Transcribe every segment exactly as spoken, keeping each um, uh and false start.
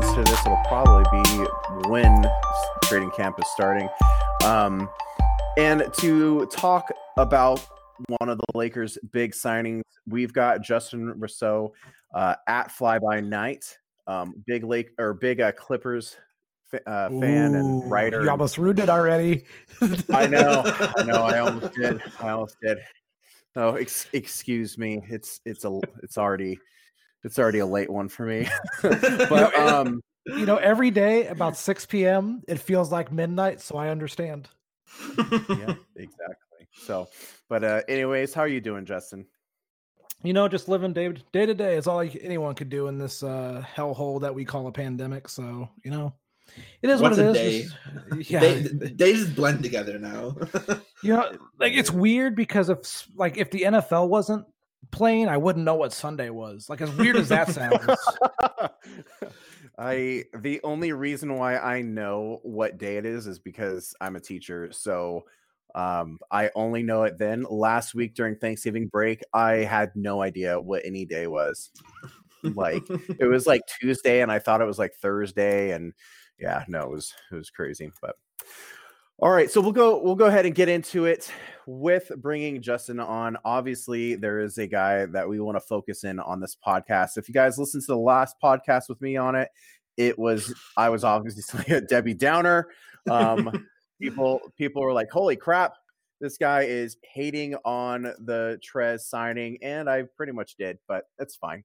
listens to this, it'll probably be when trading camp is starting. Um, and to talk about one of the Lakers' big signings, we've got Justin Russo uh, at Flyby Knite, um, big Lake or big uh, Clippers uh, fan Ooh, and writer. You almost ruined it already. I know, I know, I almost did. I almost did. No, ex- excuse me. It's it's a it's already. It's already a late one for me, but um, you know, every day about six p.m. it feels like midnight, so I understand. Yeah, exactly. So, but uh, anyways, how are you doing, Justin? You know, just living day day to day is all I, anyone could do in this uh, hellhole that we call a pandemic. So, you know, it is What's what it is. Day? Just, yeah, days, days blend together now. You know, like it's weird because if like if the N F L wasn't playing, I wouldn't know what Sunday was. Like as weird as that sounds. I the only reason why I know what day it is is because I'm a teacher, so um I only know it then. Last week during Thanksgiving break, I had no idea what any day was. Like it was like Tuesday, and I thought it was like Thursday, and yeah, no, it was it was crazy, but. All right, so we'll go we'll go ahead and get into it with bringing Justin on. Obviously, there is a guy that we want to focus in on this podcast. If you guys listened to the last podcast with me on it, it was I was obviously a Debbie Downer. Um, people people were like, "Holy crap, this guy is hating on the Trez signing," and I pretty much did, but that's fine.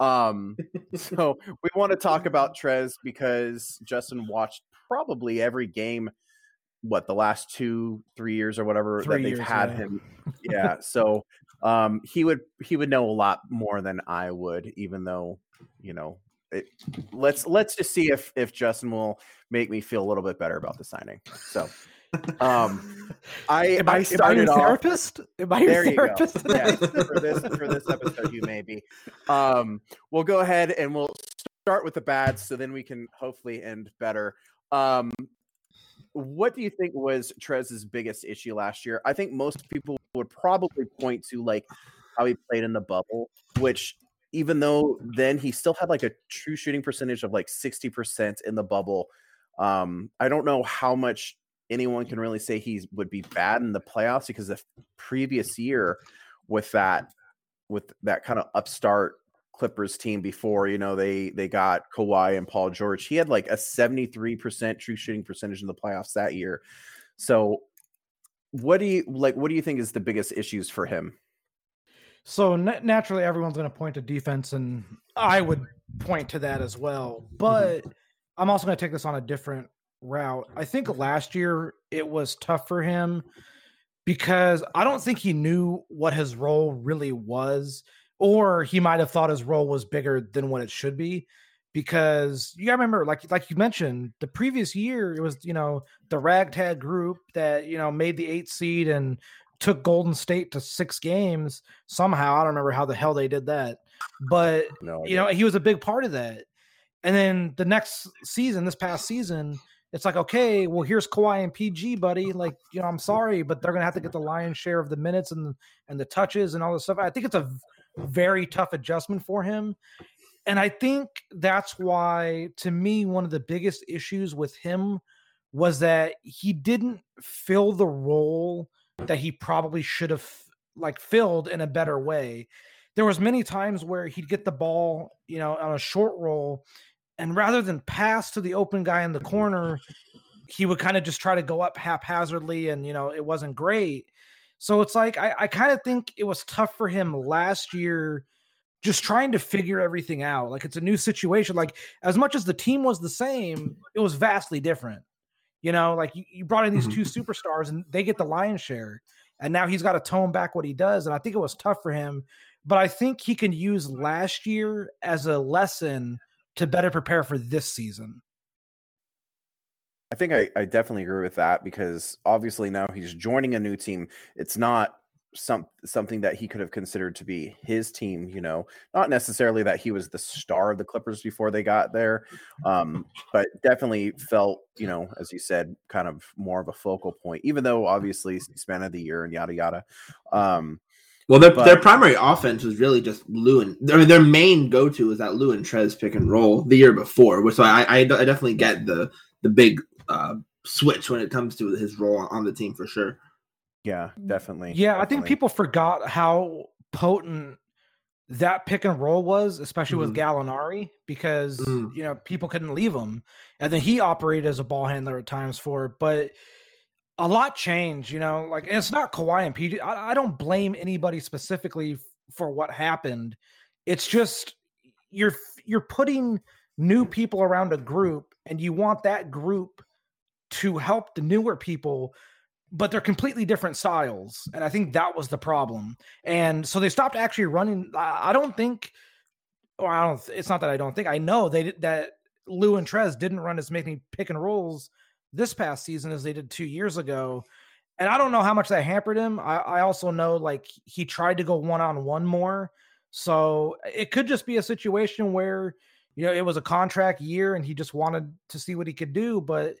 Um, so we want to talk about Trez because Justin watched probably every game. What the last two, three years or whatever three that they've years, had yeah. him. Yeah. So um, he would, he would know a lot more than I would, even though, you know, it, let's, let's just see if, if Justin will make me feel a little bit better about the signing. So um, I, am I, I started off, therapist? Am I your therapist? There you go. Yeah, for this, for this episode, you may be. Um, we'll go ahead and we'll start with the bad. So then we can hopefully end better. Um, What do you think was Trez's biggest issue last year? I think most people would probably point to like how he played in the bubble, which even though then he still had like a true shooting percentage of like sixty percent in the bubble. Um, I don't know how much anyone can really say he would be bad in the playoffs because the previous year with that, with that kind of upstart Clippers team before, you know, they they got Kawhi and Paul George. He had like a seventy-three percent true shooting percentage in the playoffs that year. So what do you like what do you think is the biggest issues for him? So naturally everyone's going to point to defense, and I would point to that as well. But mm-hmm. I'm also going to take this on a different route. I think last year it was tough for him because I don't think he knew what his role really was. Or he might have thought his role was bigger than what it should be, because you gotta remember, like like you mentioned, the previous year it was, you know, the ragtag group that, you know, made the eighth seed and took Golden State to six games somehow. I don't remember how the hell they did that, but no, you know, he was a big part of that. And then the next season, this past season, it's like, okay, well, here's Kawhi and P G, buddy. Like, you know, I'm sorry, but they're gonna have to get the lion's share of the minutes and and the touches and all this stuff. I think it's a very tough adjustment for him. And I think that's why, to me, one of the biggest issues with him was that he didn't fill the role that he probably should have like filled in a better way. There was many times where he'd get the ball, you know, on a short roll, and rather than pass to the open guy in the corner, he would kind of just try to go up haphazardly. And, you know, it wasn't great. So it's like, I, I kind of think it was tough for him last year, just trying to figure everything out. Like it's a new situation. Like as much as the team was the same, it was vastly different. You know, like you, you brought in these two superstars and they get the lion's share, and now he's got to tone back what he does. And I think it was tough for him, but I think he can use last year as a lesson to better prepare for this season. I think I, I definitely agree with that, because obviously now he's joining a new team. It's not some something that he could have considered to be his team, you know, not necessarily that he was the star of the Clippers before they got there, um, but definitely felt, you know, as you said, kind of more of a focal point, even though obviously span of the year and yada, yada. Um, Well, their but, their primary offense was really just Lou and I mean, their main go to was that Lou and Trez pick and roll the year before. Which so I I definitely get the the big uh, switch when it comes to his role on the team for sure. Yeah, definitely. Yeah, definitely. I think people forgot how potent that pick and roll was, especially mm-hmm. with Gallinari, because mm-hmm. you know people couldn't leave him, and then he operated as a ball handler at times for it, but. A lot changed, you know, like and it's not Kawhi and P G. I, I don't blame anybody specifically f- for what happened. It's just you're you're putting new people around a group and you want that group to help the newer people, but they're completely different styles. And I think that was the problem. And so they stopped actually running. I, I don't think, or I don't, it's not that I don't think, I know they that Lou and Trez didn't run as many pick and rolls this past season as they did two years ago. And I don't know how much that hampered him. I, I also know like he tried to go one-on-one more. So it could just be a situation where, you know, it was a contract year and he just wanted to see what he could do. But,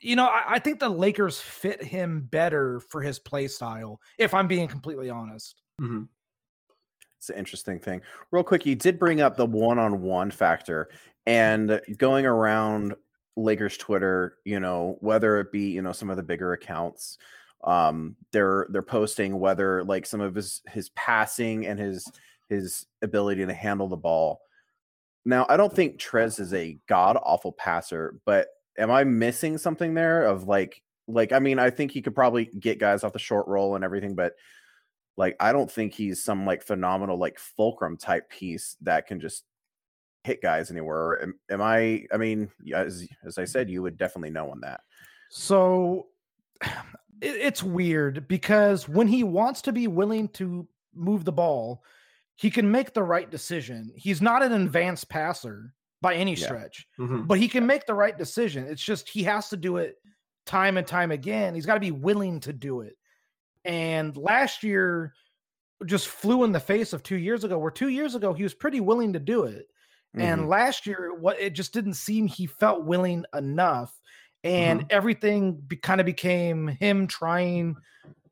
you know, I, I think the Lakers fit him better for his play style, if I'm being completely honest. Mm-hmm. It's an interesting thing. Real quick, you did bring up the one-on-one factor and going around Lakers Twitter, you know, whether it be, you know, some of the bigger accounts, um, they're they're posting whether like some of his his passing and his his ability to handle the ball. Now, I don't think Trez is a god awful passer, but am I missing something there? Of like, like I mean, I think he could probably get guys off the short roll and everything, but like I don't think he's some like phenomenal like fulcrum type piece that can just hit guys anywhere. Am, am I, I mean, as, as I said, you would definitely know on that. So it, it's weird because when he wants to be willing to move the ball, he can make the right decision. He's not an advanced passer by any yeah. stretch, mm-hmm. but he can make the right decision. It's just, he has to do it time and time again. He's got to be willing to do it. And last year just flew in the face of two years ago, where two years ago, he was pretty willing to do it. And mm-hmm. last year, what it just didn't seem he felt willing enough, and mm-hmm. everything be, kind of became him trying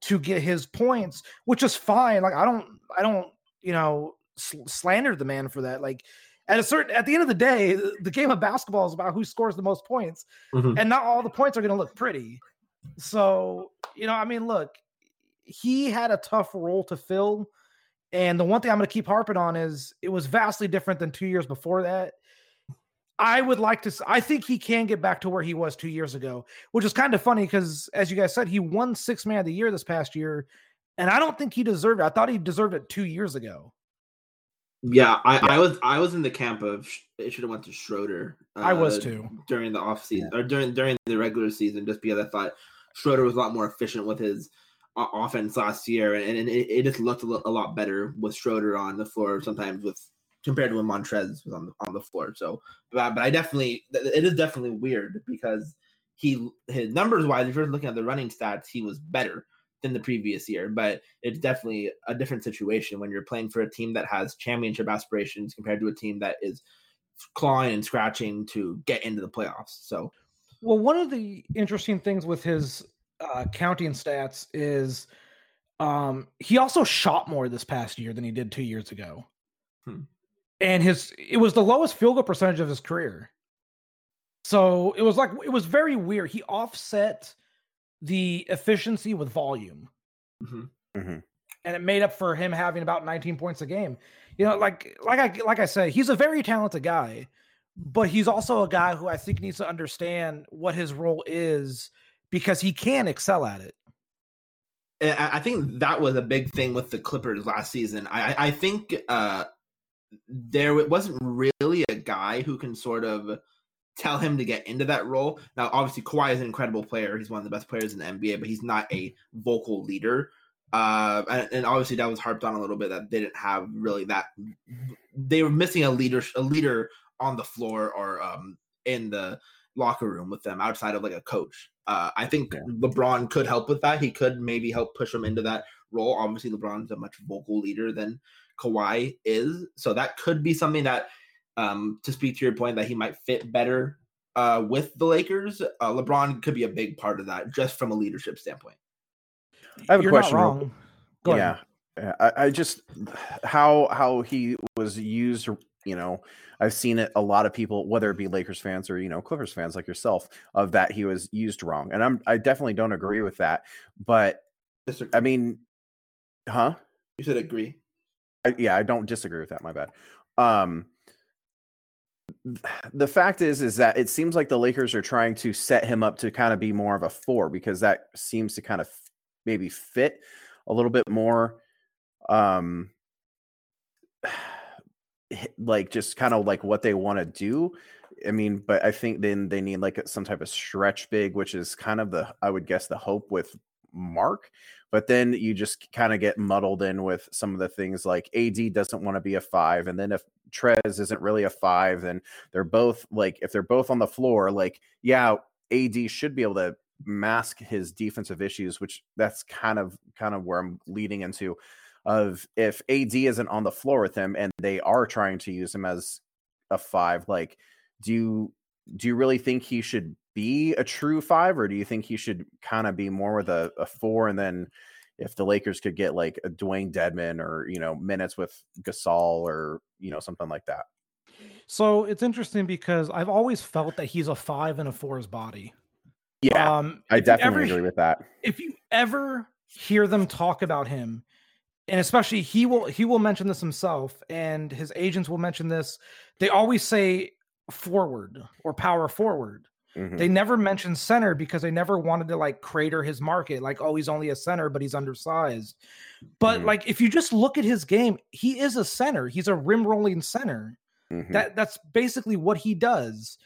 to get his points, which is fine. Like I don't, I don't, you know, sl- slander the man for that. Like at a certain, at the end of the day, the game of basketball is about who scores the most points, mm-hmm. and not all the points are going to look pretty. So you know, I mean, look, he had a tough role to fill. And the one thing I'm going to keep harping on is it was vastly different than two years before that. I would like to, I think he can get back to where he was two years ago, which is kind of funny because, as you guys said, he won sixth man of the year this past year. And I don't think he deserved it. I thought he deserved it two years ago. Yeah, I, yeah. I was I was in the camp of it should have went to Schroeder. Uh, I was too. During the offseason yeah. or during, during the regular season, just because I thought Schroeder was a lot more efficient with his offense last year, and, and it, it just looked a, lo- a lot better with Schroeder on the floor sometimes with compared to when Montrez was on the, on the floor. So, but, but I definitely, it is definitely weird because he, his numbers wise, if you're looking at the running stats, he was better than the previous year, but it's definitely a different situation when you're playing for a team that has championship aspirations compared to a team that is clawing and scratching to get into the playoffs. So, well, one of the interesting things with his Uh, counting stats is um, he also shot more this past year than he did two years ago. Hmm. And his it was the lowest field goal percentage of his career. So it was like, it was very weird. He offset the efficiency with volume. Mm-hmm. Mm-hmm. And it made up for him having about nineteen points a game. You know, like, like I, like I said, he's a very talented guy, but he's also a guy who I think needs to understand what his role is, because he can excel at it. And I think that was a big thing with the Clippers last season. I, I think uh, there wasn't really a guy who can sort of tell him to get into that role. Now, obviously, Kawhi is an incredible player. He's one of the best players in the N B A, but he's not a vocal leader. Uh, and, and obviously, that was harped on a little bit, that they didn't have really that. They were missing a leader, a leader on the floor or um, in the locker room with them outside of like a coach. Uh, I think yeah. LeBron could help with that. He could maybe help push him into that role. Obviously, LeBron's a much vocal leader than Kawhi is. So that could be something that, um, to speak to your point, that he might fit better uh, with the Lakers. Uh, LeBron could be a big part of that just from a leadership standpoint. I have a You're question. Not wrong. Go yeah. ahead. I, I just how how he was used. You know, I've seen it a lot of people, whether it be Lakers fans or, you know, Clippers fans like yourself, of that he was used wrong. And I'm I definitely don't agree with that. But disagree. I mean, huh? You should agree. I, yeah, I don't disagree with that. My bad. Um, the fact is, is that it seems like the Lakers are trying to set him up to kind of be more of a four, because that seems to kind of f- maybe fit a little bit more. Um, like just kind of like what they want to do. I mean, but I think then they need like some type of stretch big, which is kind of the, I would guess the hope with Mark, but then you just kind of get muddled in with some of the things like A D doesn't want to be a five. And then if Trez isn't really a five, then they're both like, if they're both on the floor, like, yeah, A D should be able to mask his defensive issues, which that's kind of, kind of where I'm leading into. Of if A D isn't on the floor with him and they are trying to use him as a five, like, do you, do you really think he should be a true five, or do you think he should kind of be more with a, a four? And then if the Lakers could get like a Dwayne Dedmon or, you know, minutes with Gasol or, you know, something like that. So it's interesting because I've always felt that he's a five in a four's body. Yeah, um, I definitely ever, agree with that. If you ever hear them talk about him, and especially he will he will mention this himself, and his agents will mention this. They always say forward or power forward. Mm-hmm. They never mention center because they never wanted to like crater his market. Like, oh, he's only a center, but he's undersized. But mm-hmm. like if you just look at his game, he is a center. He's a rim rolling center. Mm-hmm. That that's basically what he does,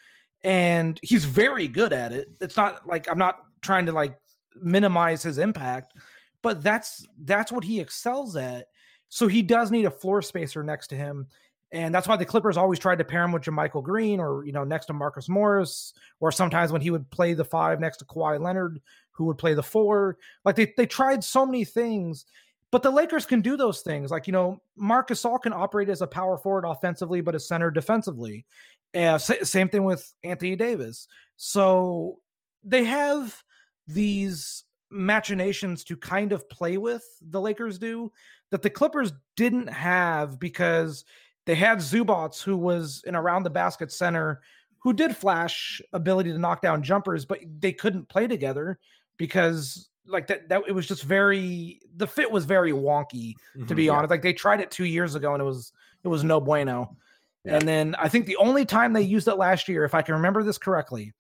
and he's very good at it. It's not like I'm not trying to like minimize his impact. But that's that's what he excels at. So he does need a floor spacer next to him. And that's why the Clippers always tried to pair him with JaMychal Green or, you know, next to Marcus Morris, or sometimes when he would play the five next to Kawhi Leonard, who would play the four. Like they they tried so many things, but the Lakers can do those things. Like, you know, Marc Gasol can operate as a power forward offensively, but a center defensively. Uh, same thing with Anthony Davis. So they have these machinations to kind of play with, the Lakers do, that the Clippers didn't have, because they had Zubac, who was an around the basket center who did flash ability to knock down jumpers, but they couldn't play together because like that, that it was just very, the fit was very wonky, mm-hmm, to be yeah. honest. Like they tried it two years ago and it was, it was no bueno. Yeah. And then I think the only time they used it last year, if I can remember this correctly,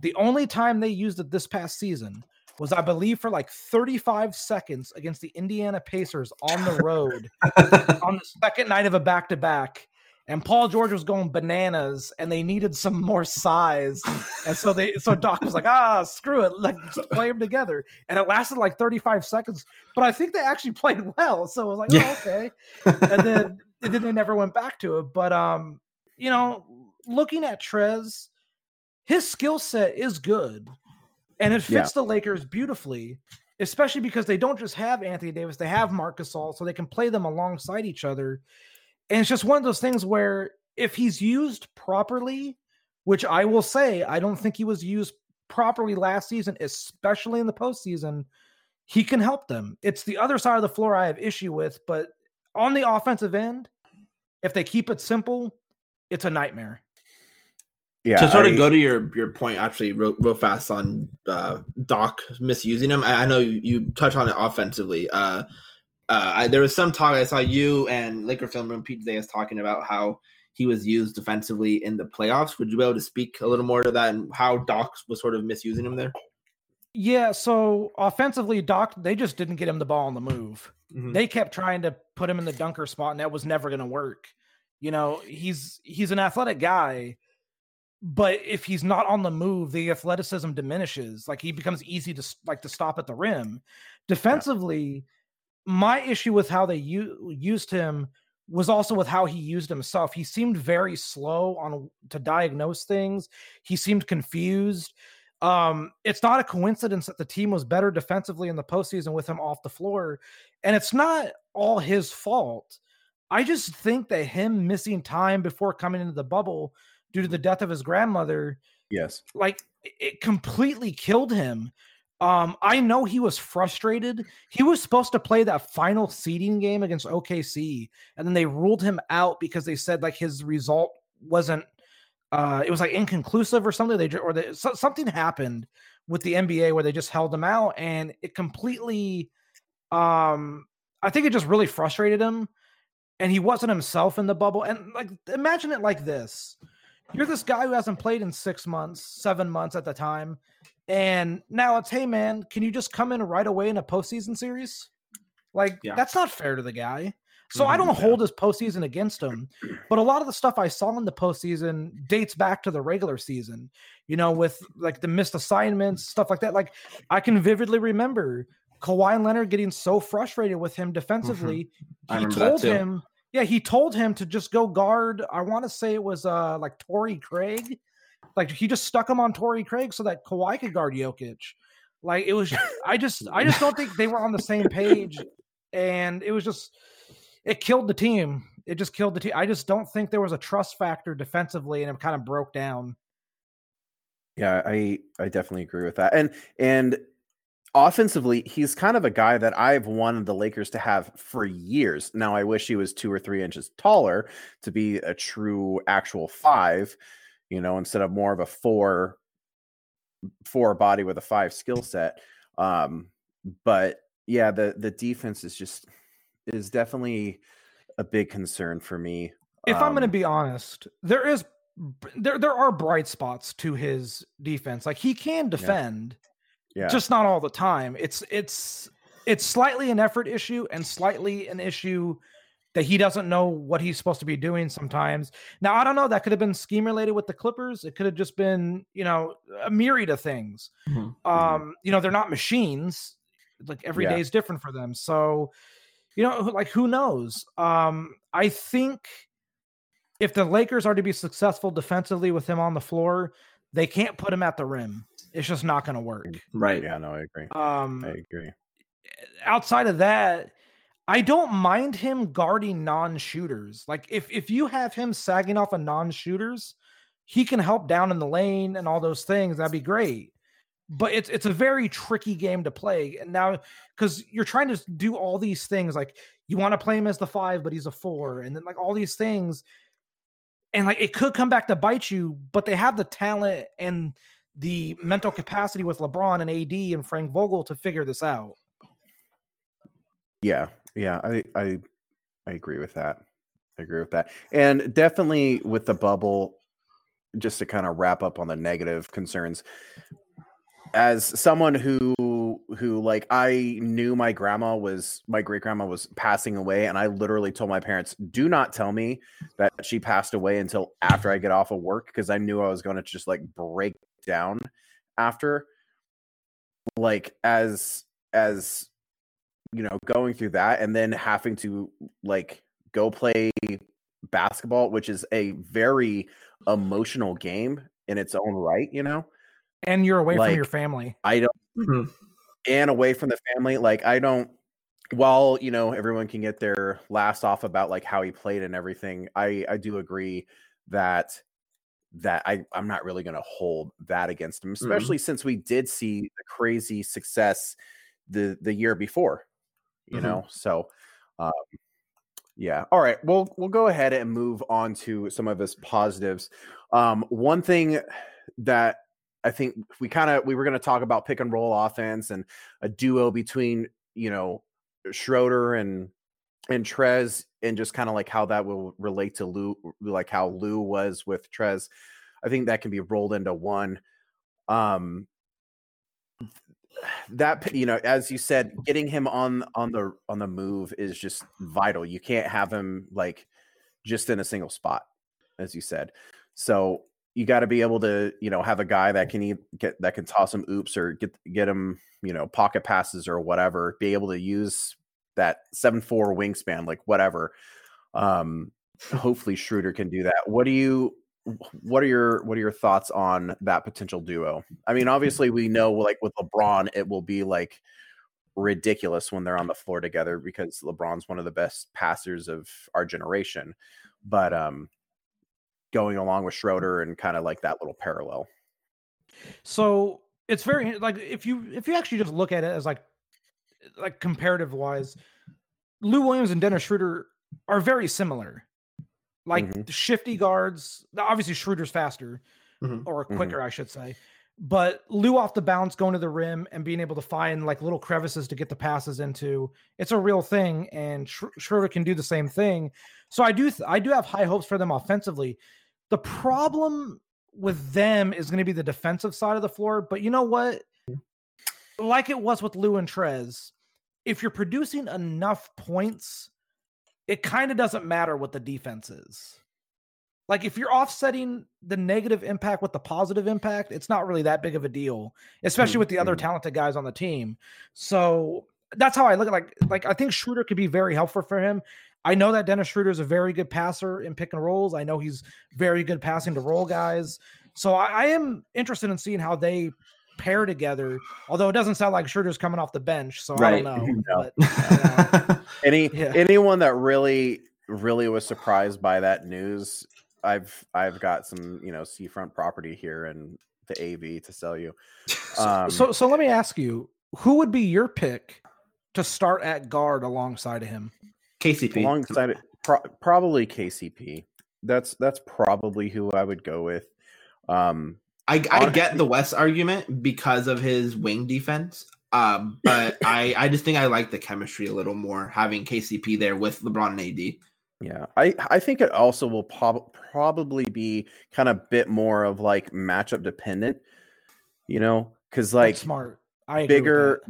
the only time they used it this past season was, I believe, for like thirty-five seconds against the Indiana Pacers on the road on the second night of a back-to-back. And Paul George was going bananas, and they needed some more size. And so they, so Doc was like, ah, screw it. Like, just play them together. And it lasted like thirty-five seconds. But I think they actually played well. So I was like, yeah. oh, okay. And then, and then they never went back to it. But, um, you know, looking at Trez, his skill set is good. And it fits yeah. the Lakers beautifully, especially because they don't just have Anthony Davis, they have Marc Gasol, so they can play them alongside each other. And it's just one of those things where if he's used properly, which I will say, I don't think he was used properly last season, especially in the postseason, he can help them. It's the other side of the floor I have issue with, but on the offensive end, if they keep it simple, it's a nightmare. Yeah, to sort I, of go to your, your point, actually, real, real fast on uh, Doc misusing him. I, I know you, you touched on it offensively. Uh, uh, I, there was some talk. I saw you and Laker Film Room Pete today is talking about how he was used defensively in the playoffs. Would you be able to speak a little more to that and how Doc was sort of misusing him there? Yeah, so offensively, Doc, they just didn't get him the ball on the move. Mm-hmm. They kept trying to put him in the dunker spot, and that was never going to work. You know, he's he's an athletic guy. But if he's not on the move, the athleticism diminishes. Like he becomes easy to like to stop at the rim. Defensively, yeah. my issue with how they u- used him was also with how he used himself. He seemed very slow on to diagnose things. He seemed confused. Um, it's not a coincidence that the team was better defensively in the postseason with him off the floor. And it's not all his fault. I just think that him missing time before coming into the bubble due to the death of his grandmother, yes, like it completely killed him. Um, I know he was frustrated. He was supposed to play that final seeding game against O K C, and then they ruled him out because they said like his result wasn't. Uh, it was like inconclusive or something. They or they, so, something happened with the N B A where they just held him out, and it completely. Um, I think it just really frustrated him, and he wasn't himself in the bubble. And like, imagine it like this: you're this guy who hasn't played in six months, seven months at the time. And now it's, hey, man, can you just come in right away in a postseason series? Like, yeah. That's not fair to the guy. So mm-hmm. I don't hold his postseason against him. But a lot of the stuff I saw in the postseason dates back to the regular season, you know, with, like, the missed assignments, stuff like that. Like, I can vividly remember Kawhi Leonard getting so frustrated with him defensively. Mm-hmm. He I told him, yeah, he told him to just go guard, I want to say it was, uh, like, Torrey Craig. Like, he just stuck him on Torrey Craig so that Kawhi could guard Jokic. Like, it was – I just I just don't think they were on the same page. And it was just – it killed the team. It just killed the team. I just don't think there was a trust factor defensively, and it kind of broke down. Yeah, I, I definitely agree with that. And and offensively, he's kind of a guy that I've wanted the Lakers to have for years. Now, I wish he was two or three inches taller to be a true actual five. You know, instead of more of a four, four body with a five skill set. Um, but yeah, the, the defense is just, is definitely a big concern for me. If um, I'm going to be honest, there is, there, there are bright spots to his defense. Like, he can defend, yeah. Yeah. just not all the time. It's, it's, it's slightly an effort issue and slightly an issue that he doesn't know what he's supposed to be doing sometimes. Now, I don't know. That could have been scheme related with the Clippers. It could have just been, you know, a myriad of things. Mm-hmm. Um, you know, they're not machines. Like, every yeah. day is different for them. So, you know, like, who knows? Um, I think if the Lakers are to be successful defensively with him on the floor, they can't put him at the rim. It's just not going to work. Right. Yeah, no, I agree. Um, I agree. Outside of that, I don't mind him guarding non-shooters. Like, if, if you have him sagging off of non-shooters, he can help down in the lane and all those things. That'd be great. But it's it's a very tricky game to play. And now, because you're trying to do all these things, like, you want to play him as the five, but he's a four. And then, like, all these things. And, like, it could come back to bite you, but they have the talent and the mental capacity with LeBron and A D and Frank Vogel to figure this out. Yeah. Yeah, I, I I agree with that. I agree with that. And definitely with the bubble, just to kind of wrap up on the negative concerns, as someone who who like I knew my grandma was my great grandma was passing away, and I literally told my parents, do not tell me that she passed away until after I get off of work, because I knew I was going to just like break down after. Like, as as you know, going through that and then having to like go play basketball, which is a very emotional game in its own right, you know, and you're away like, from your family. I don't, mm-hmm. and away from the family. Like, I don't, while, you know, everyone can get their last off about like how he played and everything. I, I do agree that, that I, I'm not really going to hold that against him, especially mm-hmm. since we did see the crazy success the, the year before. You know, mm-hmm. so um, yeah. All right, we'll we'll go ahead and move on to some of his positives. Um, one thing that I think we kind of we were going to talk about pick and roll offense and a duo between you know Schroeder and and Trez, and just kind of like how that will relate to Lou, like how Lou was with Trez. I think that can be rolled into one. Um, that you know as you said, getting him on on the on the move is just vital. You can't have him like just in a single spot, as you said. So you got to be able to you know have a guy that can get that can toss him oops or get get him you know pocket passes or whatever, be able to use that seven four wingspan, like whatever. Um hopefully Schroeder can do that. What do you What are your what are your thoughts on that potential duo? I mean, obviously we know like with LeBron, it will be like ridiculous when they're on the floor together because LeBron's one of the best passers of our generation. But um, going along with Schroeder and kind of like that little parallel. So it's very like if you if you actually just look at it as like like comparative wise, Lou Williams and Dennis Schroeder are very similar. Like mm-hmm. the shifty guards, obviously Schroeder's faster mm-hmm. or quicker, mm-hmm. I should say. But Lou off the bounce, going to the rim and being able to find like little crevices to get the passes into, it's a real thing. And Sh- Schroeder can do the same thing. So I do, th- I do have high hopes for them offensively. The problem with them is going to be the defensive side of the floor. But you know what? Like it was with Lou and Trez, if you're producing enough points, it kind of doesn't matter what the defense is. Like if you're offsetting the negative impact with the positive impact, it's not really that big of a deal, especially with the other talented guys on the team. So that's how I look at like, like I think Schroeder could be very helpful for him. I know that Dennis Schroeder is a very good passer in pick and rolls. I know he's very good passing to roll guys. So I, I am interested in seeing how they pair together, although it doesn't sound like Schroeder's coming off the bench. So right. I don't know. No. But, uh, Any, yeah. anyone that really, really was surprised by that news, I've I've got some, you know, seafront property here in the A V to sell you. Um, so, so so let me ask you, who would be your pick to start at guard alongside of him? K C P. Alongside pro- probably K C P. That's that's probably who I would go with. Um, I, I get the West argument because of his wing defense, um, but I I just think I like the chemistry a little more having K C P there with LeBron and A D. Yeah, I, I think it also will prob- probably be kind of a bit more of like matchup dependent, you know, because like That's smart, I bigger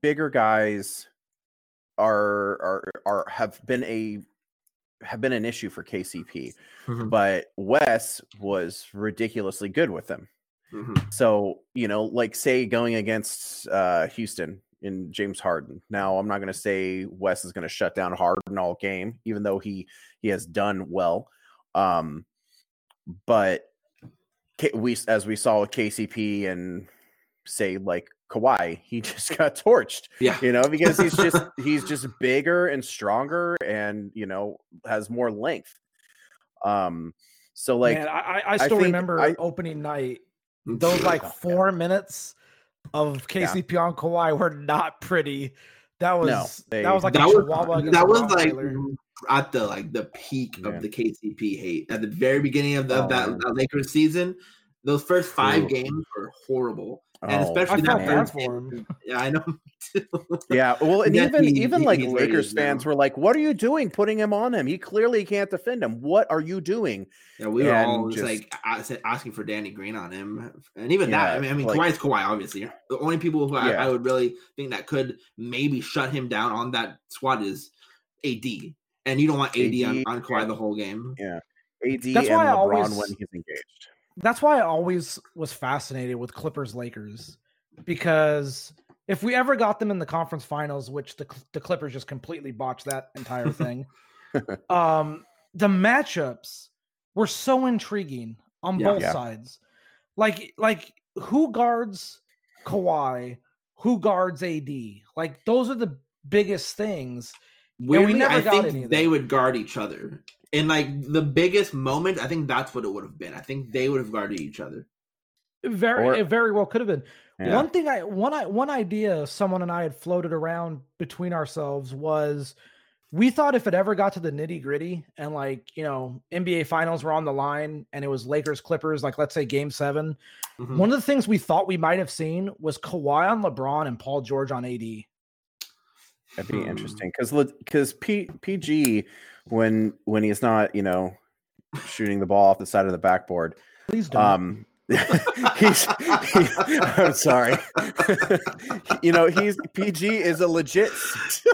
bigger guys are are are have been a have been an issue for K C P, mm-hmm. but Wes was ridiculously good with them. Mm-hmm. So you know, like say going against uh, Houston. In James Harden. Now, I'm not going to say Wes is going to shut down Harden all game, even though he he has done well. Um, but K- we, as we saw with K C P and say like Kawhi, he just got torched. Yeah, you know, because he's just he's just bigger and stronger, and you know has more length. Um, so like Man, I, I still I remember I, opening night, those like four yeah. minutes. Of K C P yeah. on Kawhi were not pretty. That was no, they, that was like that a chihuahua. Was, that was like at the like the peak yeah. of the K C P hate at the very beginning of, the, oh, of that, that Lakers season. Those first five Ooh. games were horrible, oh, and especially that bad for him. Yeah, I know. Too. Yeah, well, and even he, even he, like Lakers fans now. were like, "What are you doing? Putting him on him? He clearly can't defend him. What are you doing?" Yeah, we were and all just like asking for Danny Green on him, and even yeah, that. I mean, I mean, like, Kawhi's Kawhi, obviously. The only people who I, yeah. I would really think that could maybe shut him down on that squad is A D, and you don't want A D, A D on, on Kawhi the whole game. Yeah, A D That's and why LeBron I always... when he's engaged. That's why I always was fascinated with Clippers Lakers, because if we ever got them in the conference finals, which the the Clippers just completely botched that entire thing, um, the matchups were so intriguing on yeah, both yeah. sides. Like like who guards Kawhi, who guards A D? Like those are the biggest things. Weirdly, we never I got think they would guard each other. And like the biggest moment, I think that's what it would have been. I think they would have guarded each other. Very, or, it very well could have been. Yeah. One thing I, one, I, one idea someone and I had floated around between ourselves was we thought if it ever got to the nitty gritty and like, you know, N B A finals were on the line and it was Lakers Clippers, like let's say game seven. Mm-hmm. One of the things we thought we might've seen was Kawhi on LeBron and Paul George on A D. That'd be hmm. interesting. Cause, cause P, PG, When when he's not, you know, shooting the ball off the side of the backboard. Please don't. Um, he's, he, I'm sorry. you know, he's P G is a legit.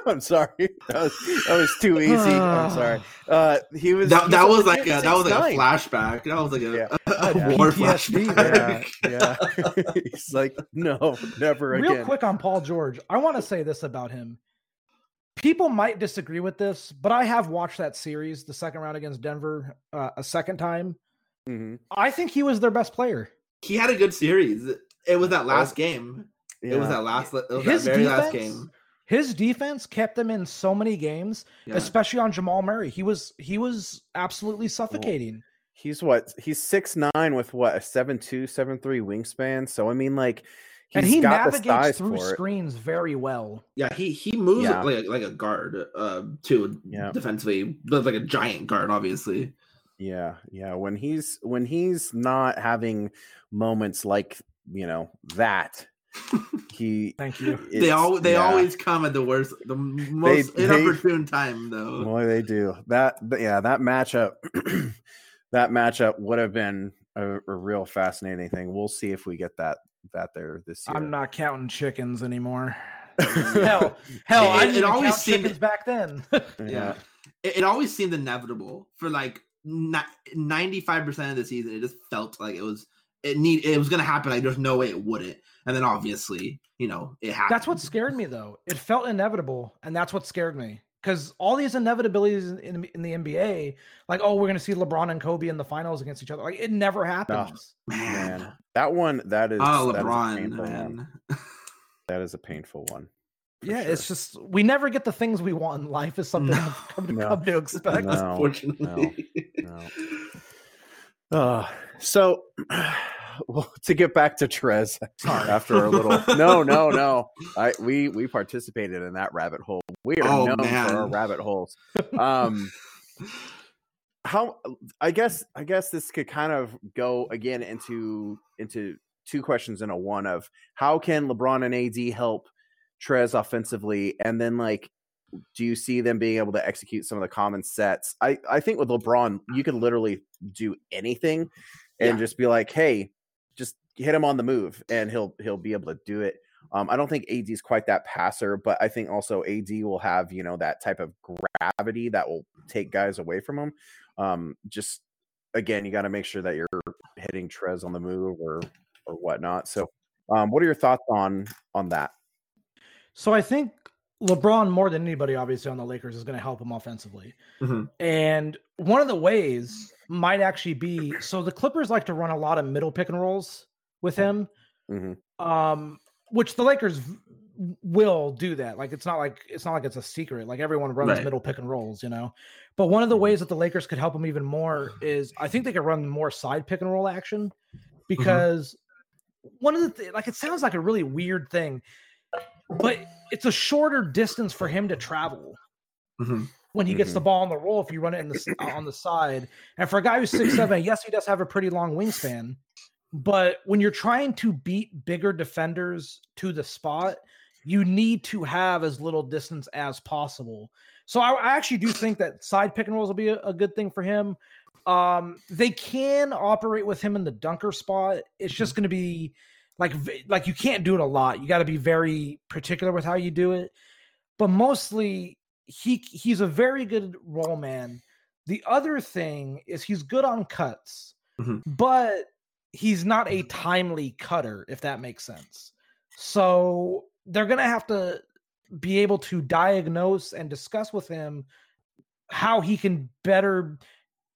I'm sorry, that was, that was too easy. I'm sorry. Uh, he was that, that was like a, that was like a flashback. That was like a, yeah. a, a yeah. war flashback. Yeah, yeah. He's like, no, never again. Real quick on Paul George, I want to say this about him. People might disagree with this, but I have watched that series, the second round against Denver, uh, a second time. Mm-hmm. I think he was their best player. He had a good series. It was that last oh, game. Yeah. It was that last, it was his that very defense, last game. His defense kept them in so many games, yeah. especially on Jamal Murray. He was he was absolutely suffocating. Oh. He's what? He's six nine with what a seven two, seven three wingspan. So I mean, like. He's and he got navigates through screens very well. Yeah, he he moves yeah. like a, like a guard uh, too yeah. defensively, but like a giant guard, obviously. Yeah, yeah. When he's when he's not having moments like you know that, he thank you. They all they yeah. always come at the worst, the most they, inopportune they, time though. Boy, they do that. Yeah, that matchup. that matchup would have been a, a real fascinating thing. We'll see if we get that. that there this year. I'm not counting chickens anymore. hell, hell, I didn't count chickens back then. yeah. It, it always seemed inevitable for like ninety-five percent of the season. It just felt like it was it need it was going to happen. Like there's no way it wouldn't. And then obviously, you know, it happened. That's what scared me though. It felt inevitable, and that's what scared me. Because all these inevitabilities in, in the N B A, like, oh, we're going to see LeBron and Kobe in the finals against each other. Like, it never happens. Oh, man. That one, that is, oh, that LeBron, is a painful man. one. That is a painful one. Yeah, sure. It's just, we never get the things we want in life is something no, I've come to, no, come to expect, no, unfortunately. No, no. Uh, so, well, to get back to Trez, after a little, no, no, no. I, we, we participated in that rabbit hole. We are oh, known man. for our rabbit holes. Um, how I guess I guess this could kind of go again into into two questions in a one of how can LeBron and A D help Trez offensively, and then like do you see them being able to execute some of the common sets? I, I think with LeBron you could literally do anything and yeah. just be like, hey, just hit him on the move, and he'll he'll be able to do it. Um, I don't think A D is quite that passer, but I think also A D will have, you know, that type of gravity that will take guys away from him. Um, just, again, you got to make sure that you're hitting Trez on the move or or whatnot. So um, what are your thoughts on on that? So I think LeBron, more than anybody, obviously, on the Lakers is going to help him offensively. Mm-hmm. And one of the ways might actually be – so the Clippers like to run a lot of middle pick and rolls with him. Mm-hmm. Um Which the Lakers will do that. Like it's not like it's not like it's a secret. Like everyone runs right. middle pick and rolls, you know. But one of the ways that the Lakers could help them even more is I think they could run more side pick and roll action, because mm-hmm. one of the th- like it sounds like a really weird thing, but it's a shorter distance for him to travel mm-hmm. when he gets mm-hmm. the ball on the roll. If you run it in the uh, on the side, and for a guy who's six seven, yes, he does have a pretty long wingspan. But when you're trying to beat bigger defenders to the spot, you need to have as little distance as possible. So I, I actually do think that side pick and rolls will be a, a good thing for him. Um, they can operate with him in the dunker spot. It's just going to be like, like you can't do it a lot. You got to be very particular with how you do it. But mostly he he's a very good roll man. The other thing is he's good on cuts, mm-hmm. but he's not a timely cutter, if that makes sense. So they're going to have to be able to diagnose and discuss with him how he can better,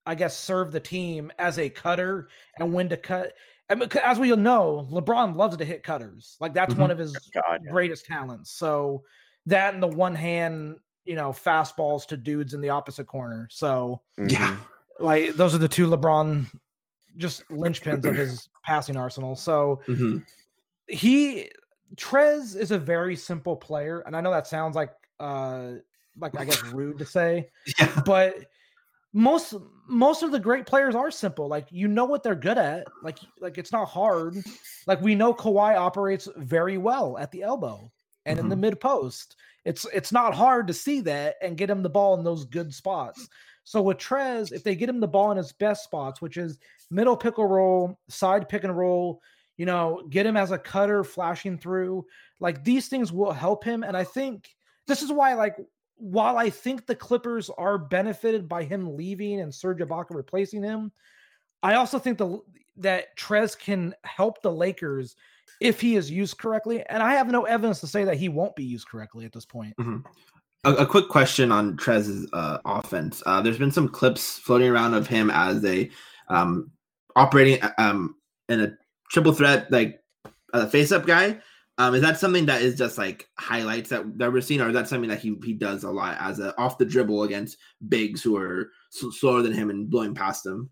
I guess, serve the team as a cutter and when to cut. I mean, as we all know, LeBron loves to hit cutters. Like that's mm-hmm. one of his God, yeah. greatest talents. So that and the one hand, you know, fastballs to dudes in the opposite corner. So yeah, like those are the two LeBron just linchpins of his passing arsenal. So mm-hmm. he Trez is a very simple player, and I know that sounds like uh like I guess rude to say, yeah. but most most of the great players are simple. Like you know what they're good at. Like like it's not hard. Like we know Kawhi operates very well at the elbow and mm-hmm. in the mid post. It's it's not hard to see that and get him the ball in those good spots. So with Trez, if they get him the ball in his best spots, which is middle pick and roll, side pick and roll, you know, get him as a cutter flashing through, like these things will help him. And I think this is why, like, while I think the Clippers are benefited by him leaving and Serge Ibaka replacing him, I also think the, that Trez can help the Lakers if he is used correctly. And I have no evidence to say that he won't be used correctly at this point. Mm-hmm. A, a quick question on Trez's uh, offense. Uh, there's been some clips floating around of him as a um, operating um, in a triple threat, like a face-up guy. Um, is that something that is just like highlights that, that we're seeing, or is that something that he, he does a lot as a off the dribble against bigs who are slower than him and blowing past him?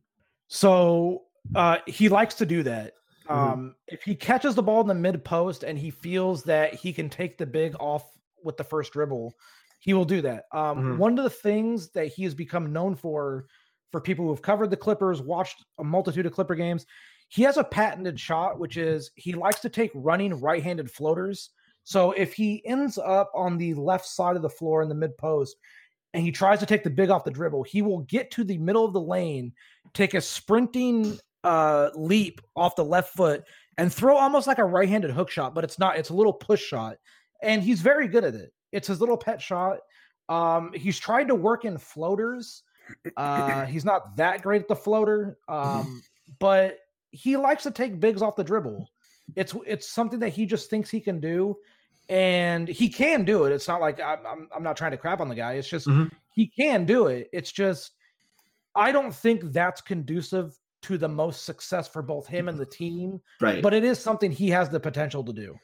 So uh, he likes to do that. Um, mm-hmm. If he catches the ball in the mid post and he feels that he can take the big off with the first dribble, he will do that. Um, mm-hmm. One of the things that he has become known for, for people who have covered the Clippers, watched a multitude of Clipper games, he has a patented shot, which is he likes to take running right-handed floaters. So if he ends up on the left side of the floor in the mid post and he tries to take the big off the dribble, he will get to the middle of the lane, take a sprinting uh, leap off the left foot and throw almost like a right-handed hook shot, but it's not, it's a little push shot. And he's very good at it. It's his little pet shot. Um, he's tried to work in floaters. Uh, he's not that great at the floater, um, but he likes to take bigs off the dribble. It's it's something that he just thinks he can do, and he can do it. It's not like I'm I'm, I'm not trying to crap on the guy. It's just mm-hmm. he can do it. It's just I don't think that's conducive to the most success for both him and the team. Right. But it is something he has the potential to do.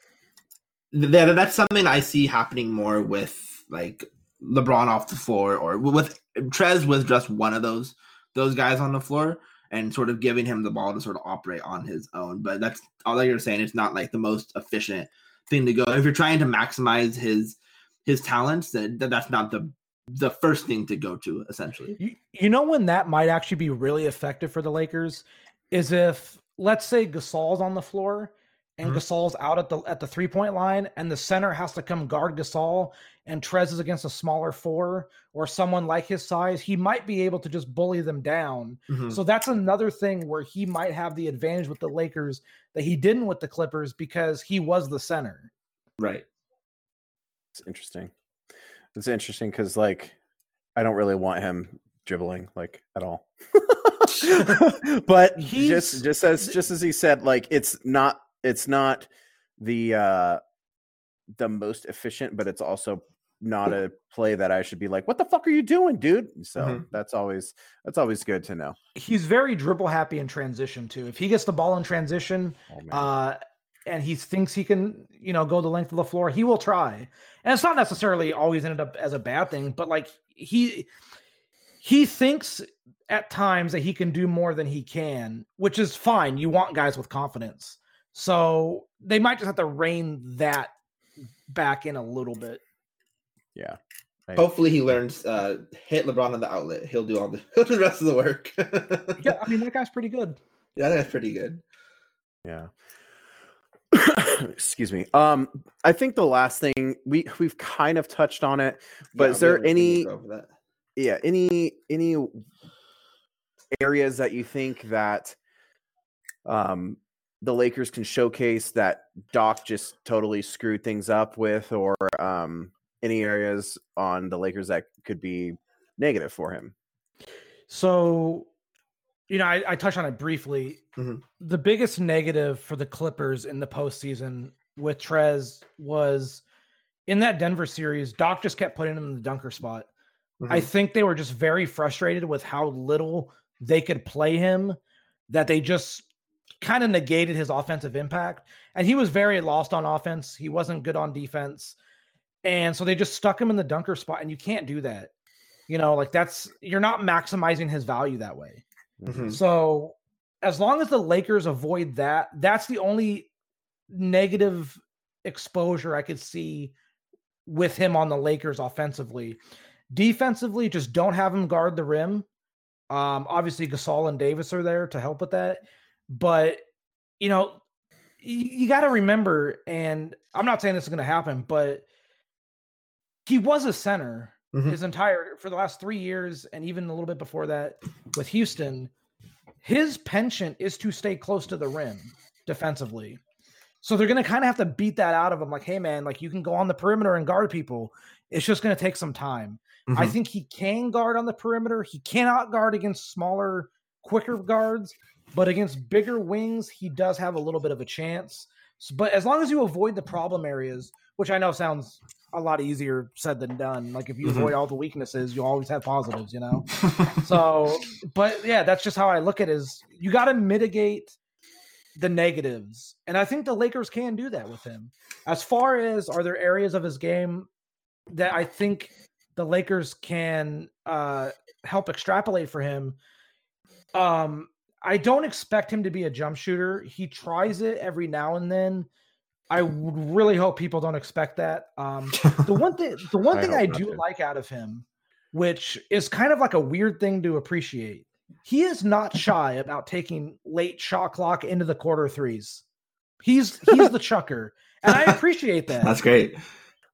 That, that's something I see happening more with like LeBron off the floor, or with Trez was just one of those those guys on the floor, and sort of giving him the ball to sort of operate on his own. But that's all that you're saying. It's not like the most efficient thing to go. If you're trying to maximize his his talents, then that's not the the first thing to go to. Essentially, you, you know, when that might actually be really effective for the Lakers is if, let's say, Gasol's on the floor. And mm-hmm. Gasol's out at the at the three-point line, and the center has to come guard Gasol, and Trez is against a smaller four or someone like his size, he might be able to just bully them down. Mm-hmm. So that's another thing where he might have the advantage with the Lakers that he didn't with the Clippers because he was the center. Right. It's interesting. It's interesting because, like, I don't really want him dribbling, like, at all. But He's... just just as just as he said, like, it's not – It's not the uh, the most efficient, but it's also not a play that I should be like, "What the fuck are you doing, dude?" So mm-hmm. that's always that's always good to know. He's very dribble happy in transition too. If he gets the ball in transition, oh, uh, and he thinks he can, you know, go the length of the floor, he will try. And it's not necessarily always ended up as a bad thing, but like he he thinks at times that he can do more than he can, which is fine. You want guys with confidence. So they might just have to rein that back in a little bit. Yeah. Right. Hopefully he learns uh, hit LeBron on the outlet. He'll do all the, he'll do the rest of the work. Yeah, I mean that guy's pretty good. Yeah, that guy's pretty good. Yeah. Excuse me. Um, I think the last thing we we've kind of touched on it, but yeah, is there any? Yeah, any any areas that you think that um. the Lakers can showcase that Doc just totally screwed things up with, or um, any areas on the Lakers that could be negative for him? So, you know, I, I touched on it briefly. Mm-hmm. The biggest negative for the Clippers in the postseason with Trez was in that Denver series, Doc just kept putting him in the dunker spot. Mm-hmm. I think they were just very frustrated with how little they could play him, that they just kind of negated his offensive impact, and he was very lost on offense. He wasn't good on defense. And so they just stuck him in the dunker spot, and you can't do that. You know, like that's, you're not maximizing his value that way. Mm-hmm. So as long as the Lakers avoid that, that's the only negative exposure I could see with him on the Lakers offensively. Defensively, just don't have him guard the rim. Um, obviously Gasol and Davis are there to help with that. But, you know, you, you got to remember, and I'm not saying this is going to happen, but he was a center mm-hmm. his entire, for the last three years, and even a little bit before that with Houston, his penchant is to stay close to the rim defensively. So they're going to kind of have to beat that out of him. Like, hey man, like you can go on the perimeter and guard people. It's just going to take some time. Mm-hmm. I think he can guard on the perimeter. He cannot guard against smaller, quicker guards. But against bigger wings, he does have a little bit of a chance. So, but as long as you avoid the problem areas, which I know sounds a lot easier said than done. Like if you mm-hmm. avoid all the weaknesses, you always have positives, you know? So, but yeah, that's just how I look at it, is you got to mitigate the negatives. And I think the Lakers can do that with him. As far as, are there areas of his game that I think the Lakers can uh, help extrapolate for him? Um, I don't expect him to be a jump shooter. He tries it every now and then. I really hope people don't expect that. Um, the one thing, the one thing I, I do like out of him, which is kind of like a weird thing to appreciate, he is not shy about taking late shot clock into the quarter threes. He's he's the chucker, and I appreciate that. That's great.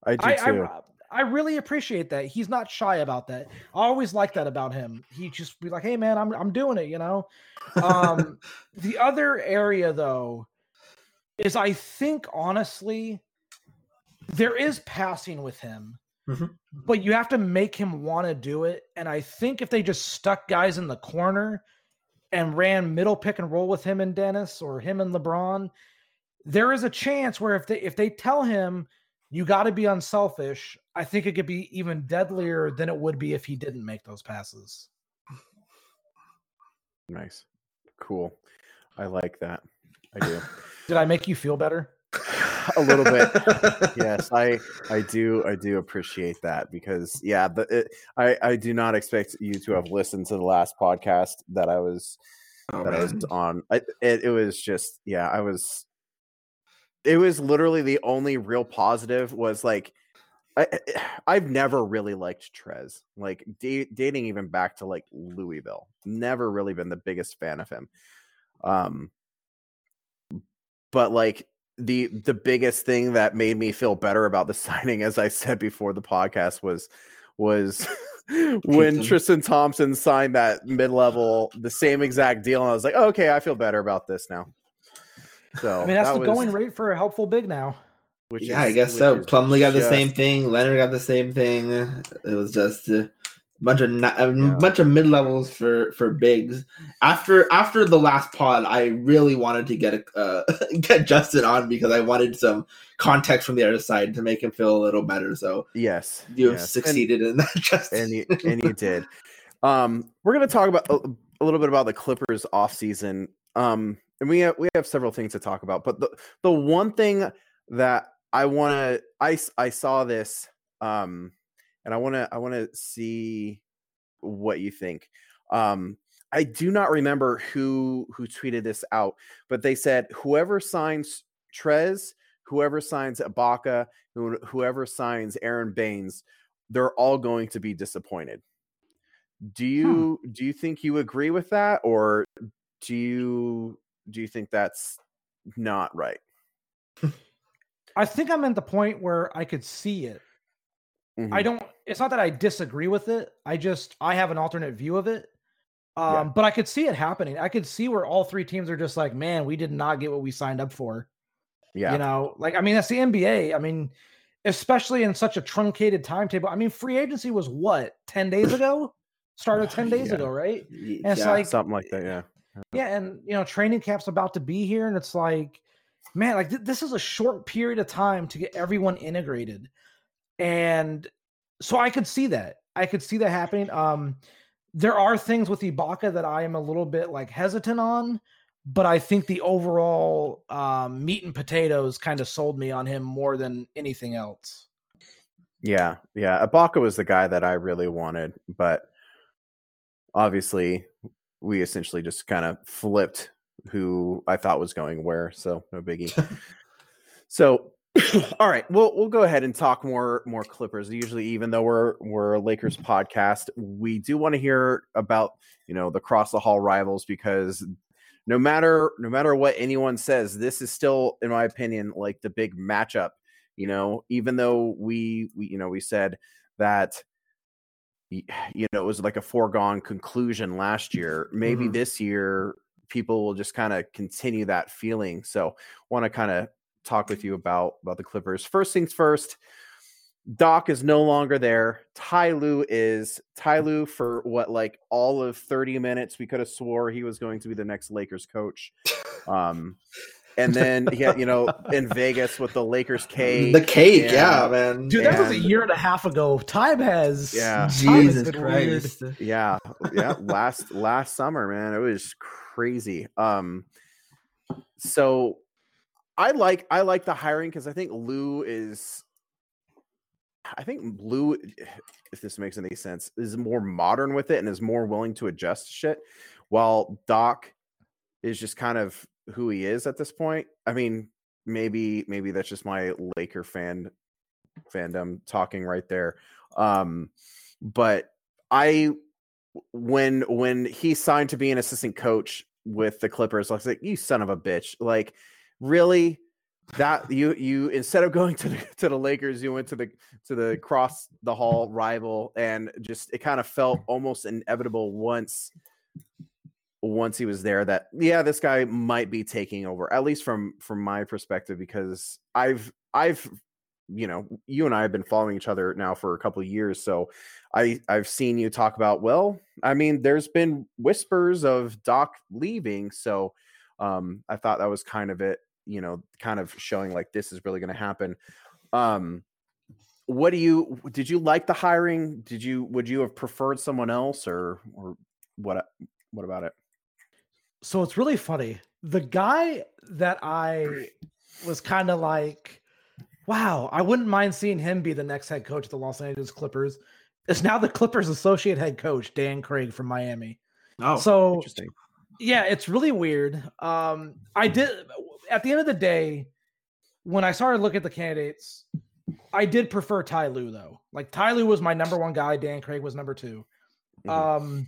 I do too. I, I, I really appreciate that. He's not shy about that. I always like that about him. He just be like, "Hey, man, I'm I'm doing it," you know. Um, the other area, though, is I think honestly, there is passing with him, mm-hmm. but you have to make him want to do it. And I think if they just stuck guys in the corner and ran middle pick and roll with him and Dennis or him and LeBron, there is a chance where if they if they tell him you got to be unselfish, I think it could be even deadlier than it would be if he didn't make those passes. Nice. Cool. I like that. I do. Did I make you feel better? A little bit. Yes, I, I do. I do appreciate that because, yeah, but it, I, I do not expect you to have listened to the last podcast that I was, oh, that I was on. I, it, it was just, yeah, I was, it was literally the only real positive was like, I, I've never really liked Trez, like da- dating even back to like Louisville, never really been the biggest fan of him. Um, But like the the biggest thing that made me feel better about the signing, as I said before the podcast, was was when Tristan Thompson signed that mid level, the same exact deal, and I was like, oh, okay, I feel better about this now. So I mean, that's that the was, going rate for a helpful big now. Which yeah, is, I guess so. Plumlee got just... the same thing. Leonard got the same thing. It was just a bunch of not, a yeah. bunch of mid levels for, for bigs. After after the last pod, I really wanted to get a, uh, get Justin on because I wanted some context from the other side to make him feel a little better. So yes, you yes. have succeeded and, in that, Justin, and you, and you did. Um, we're gonna talk about a, a little bit about the Clippers offseason. Um, and we have, we have several things to talk about, but the the one thing that I want to, I, I saw this, um, and I want to, I want to see what you think. Um, I do not remember who, who tweeted this out, but they said, whoever signs Trez, whoever signs Ibaka, who, whoever signs Aaron Baines, they're all going to be disappointed. Do you, hmm. do you think you agree with that? Or do you, do you think that's not right? I think I'm at the point where I could see it. Mm-hmm. I don't, it's not that I disagree with it. I just, I have an alternate view of it. Um, yeah. But I could see it happening. I could see where all three teams are just like, man, we did not get what we signed up for. Yeah. You know, like, I mean, that's the N B A. I mean, especially in such a truncated timetable. I mean, free agency was what, ten days ago? Started ten days yeah. ago, right? And yeah, it's like, something like that. Yeah. Yeah. And, you know, training camp's about to be here. And it's like, man, like th- this is a short period of time to get everyone integrated. And so I could see that. I could see that happening. Um, there are things with Ibaka that I am a little bit like hesitant on, but I think the overall um, meat and potatoes kind of sold me on him more than anything else. Yeah. Yeah. Ibaka was the guy that I really wanted, but obviously we essentially just kind of flipped who I thought was going where, so no biggie. So, all right, we'll we'll go ahead and talk more more Clippers. Usually, even though we're we're a Lakers podcast, we do want to hear about, you know, the cross the hall rivals, because no matter no matter what anyone says, this is still, in my opinion, like the big matchup. You know, even though we, we you know we said that, you know, it was like a foregone conclusion last year. Maybe mm-hmm. this year, people will just kind of continue that feeling. So want to kind of talk with you about, about the Clippers. First things first, Doc is no longer there. Ty Lue is. Ty Lue, for what, like all of thirty minutes, we could have swore he was going to be the next Lakers coach. Um, and then, yeah, you know, in Vegas with the Lakers cake. The cake, and, yeah, man. Dude, that and, was a year and a half ago. Time has. Yeah. Jesus Christ. Weird. Yeah. Yeah. Last, last summer, man, it was crazy. Crazy. Um, so I like I like the hiring because I think Lou is, I think Lou, if this makes any sense, is more modern with it and is more willing to adjust shit. While Doc is just kind of who he is at this point. I mean, maybe maybe that's just my Laker fan fandom talking right there. Um, but I when when he signed to be an assistant coach with the Clippers, I was like, you son of a bitch. Like, really? That you you instead of going to the, to the Lakers, you went to the to the cross the hall rival, and just it kind of felt almost inevitable once once he was there that yeah, this guy might be taking over, at least from from my perspective, because I've I've you know you and I have been following each other now for a couple of years, so I I've seen you talk about well, I mean, there's been whispers of Doc leaving, so um, I thought that was kind of it. You know, kind of showing like this is really going to happen. Um, what do you, did you like the hiring? Did you, would you have preferred someone else or, or what, what about it? So it's really funny. The guy that I was kind of like, wow, I wouldn't mind seeing him be the next head coach of the Los Angeles Clippers is now the Clippers associate head coach, Dan Craig from Miami. Oh, so interesting. Yeah, it's really weird. Um, I did at the end of the day, when I started looking at the candidates, I did prefer Ty Lue though. Like Ty Lue was my number one guy. Dan Craig was number two. Um,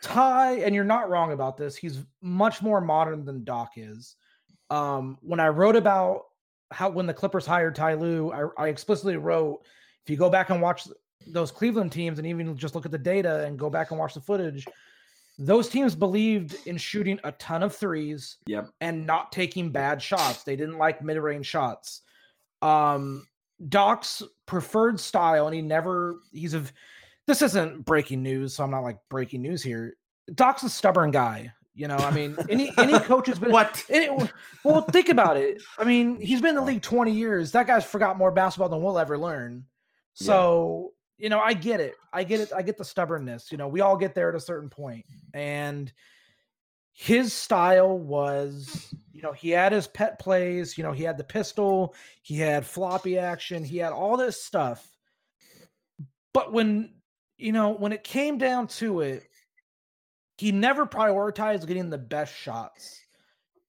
Ty, and you're not wrong about this. He's much more modern than Doc is. Um, when I wrote about how when the Clippers hired Ty Lue, I, I explicitly wrote if you go back and watch those Cleveland teams, and even just look at the data and go back and watch the footage. Those teams believed in shooting a ton of threes yep. and not taking bad shots. They didn't like mid-range shots. Um, Doc's preferred style, and he never, he's a, this isn't breaking news, so I'm not like breaking news here. Doc's a stubborn guy. You know, I mean, any any coach has been, what? Any, well, think about it. I mean, he's been in the league twenty years. That guy's forgot more basketball than we'll ever learn. So... Yeah. You know, I get it. I get it. I get the stubbornness. You know, we all get there at a certain point. And his style was, you know, he had his pet plays. You know, he had the pistol. He had floppy action. He had all this stuff. But when, you know, when it came down to it, he never prioritized getting the best shots.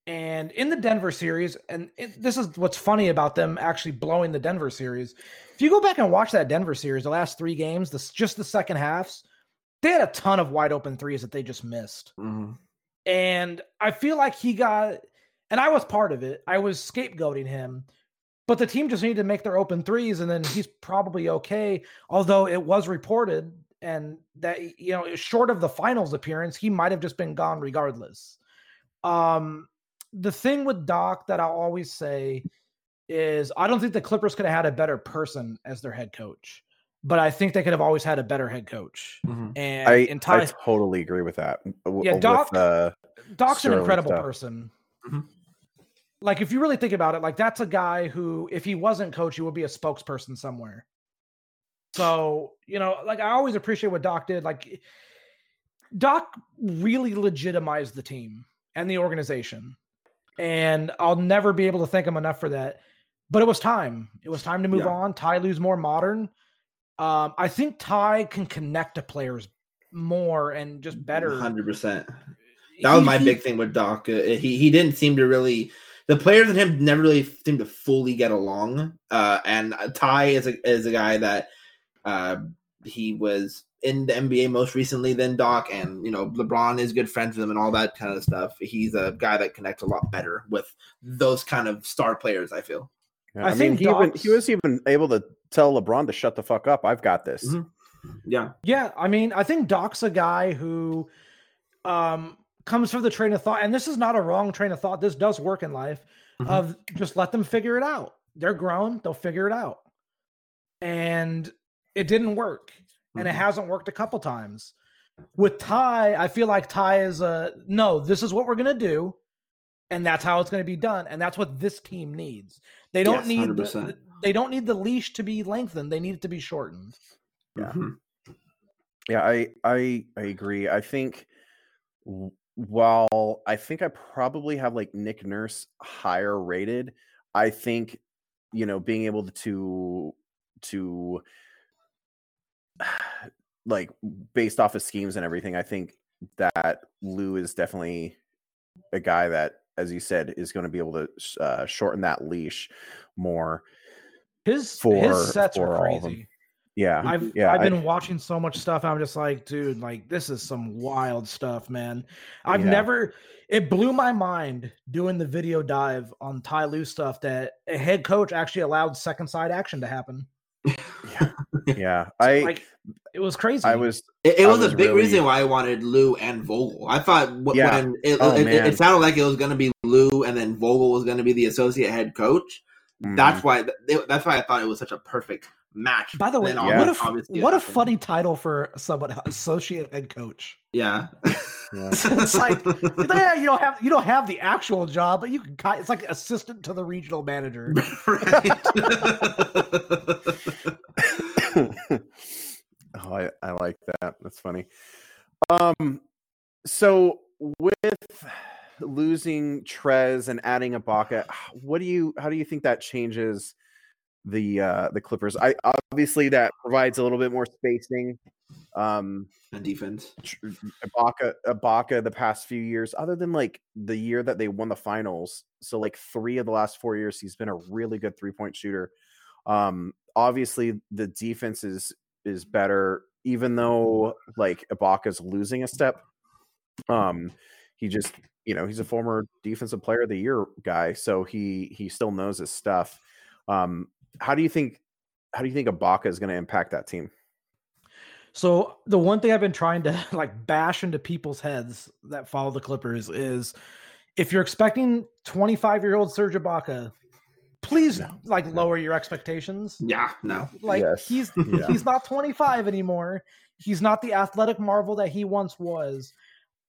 And in the Denver series, and it, this is what's funny about them actually blowing the Denver series. If you go back and watch that Denver series, the last three games, this, just the second halves, they had a ton of wide open threes that they just missed. Mm-hmm. And I feel like he got, and I was part of it. I was scapegoating him, but the team just needed to make their open threes. And then he's probably okay. Although it was reported and that, you know, short of the finals appearance, he might've just been gone regardless. Um, The thing with Doc that I'll always say is I don't think the Clippers could have had a better person as their head coach, but I think they could have always had a better head coach. Mm-hmm. And I, and Ty, I totally agree with that. W- yeah, Doc, with, uh, Doc's an incredible stuff. person. Mm-hmm. Like if you really think about it, like that's a guy who, if he wasn't coach, he would be a spokesperson somewhere. So, you know, like I always appreciate what Doc did. Like Doc really legitimized the team and the organization. And I'll never be able to thank him enough for that. But it was time. It was time to move yeah. on. Ty Lue's more modern. Um, I think Ty can connect to players more and just better. one hundred percent. That he, was my he, big thing with Doc. Uh, he he didn't seem to really – the players and him never really seemed to fully get along. Uh, and Ty is a, is a guy that uh, he was in the N B A most recently than Doc, and you know LeBron is good friends with him and all that kind of stuff. He's a guy that connects a lot better with those kind of star players, I feel. Yeah, I, I think mean, he, even, he was even able to tell LeBron to shut the fuck up. I've got this. Mm-hmm. Yeah. Yeah. I mean, I think Doc's a guy who um, comes from the train of thought, and this is not a wrong train of thought. This does work in life mm-hmm. of just let them figure it out. They're grown. They'll figure it out. And it didn't work. And it hasn't worked a couple times. With Ty, I feel like Ty is a, no, this is what we're going to do. And that's how it's going to be done. And that's what this team needs. They don't yes, need, the, they don't need the leash to be lengthened. They need it to be shortened. Yeah. Mm-hmm. Yeah. I, I, I agree. I think while I think I probably have like Nick Nurse higher rated, I think, you know, being able to, to, like based off of schemes and everything, I think that Lou is definitely a guy that, as you said, is going to be able to uh, shorten that leash more. His for, his sets for are crazy. Yeah, I've yeah, I've been I, watching so much stuff. I'm just like, dude, like this is some wild stuff, man. I've yeah. never. It blew my mind doing the video dive on Ty Lue stuff that a head coach actually allowed second side action to happen. Yeah, yeah. I like, it was crazy. I was. It, it was, was a big really... reason why I wanted Lue and Vogel. I thought w- yeah. when it, oh, it, it, it sounded like it was going to be Lue, and then Vogel was going to be the associate head coach. Mm. That's why. That's why I thought it was such a perfect match. By the way, yeah. what a what a funny title for someone, associate head coach. Yeah, yeah. It's like yeah, you don't have you don't have the actual job, but you can. It's like assistant to the regional manager. Right. Oh, I, I like that. That's funny. Um, so with losing Trez and adding Ibaka, what do you? How do you think that changes the uh, the Clippers? I obviously that provides a little bit more spacing. Um, and defense. Ibaka, Ibaka, the past few years, other than like the year that they won the finals, so like three of the last four years, he's been a really good three point shooter. Um, obviously the defense is. is better, even though like Ibaka's losing a step. Um, he just, you know, he's a former defensive player of the year guy, so he he still knows his stuff. Um, how do you think how do you think Ibaka is going to impact that team? So the one thing I've been trying to like bash into people's heads that follow the Clippers is if you're expecting twenty-five year old Serge Ibaka, Please no, like no. lower your expectations. Yeah, no. Like yes. he's yeah. he's not twenty-five anymore. He's not the athletic marvel that he once was.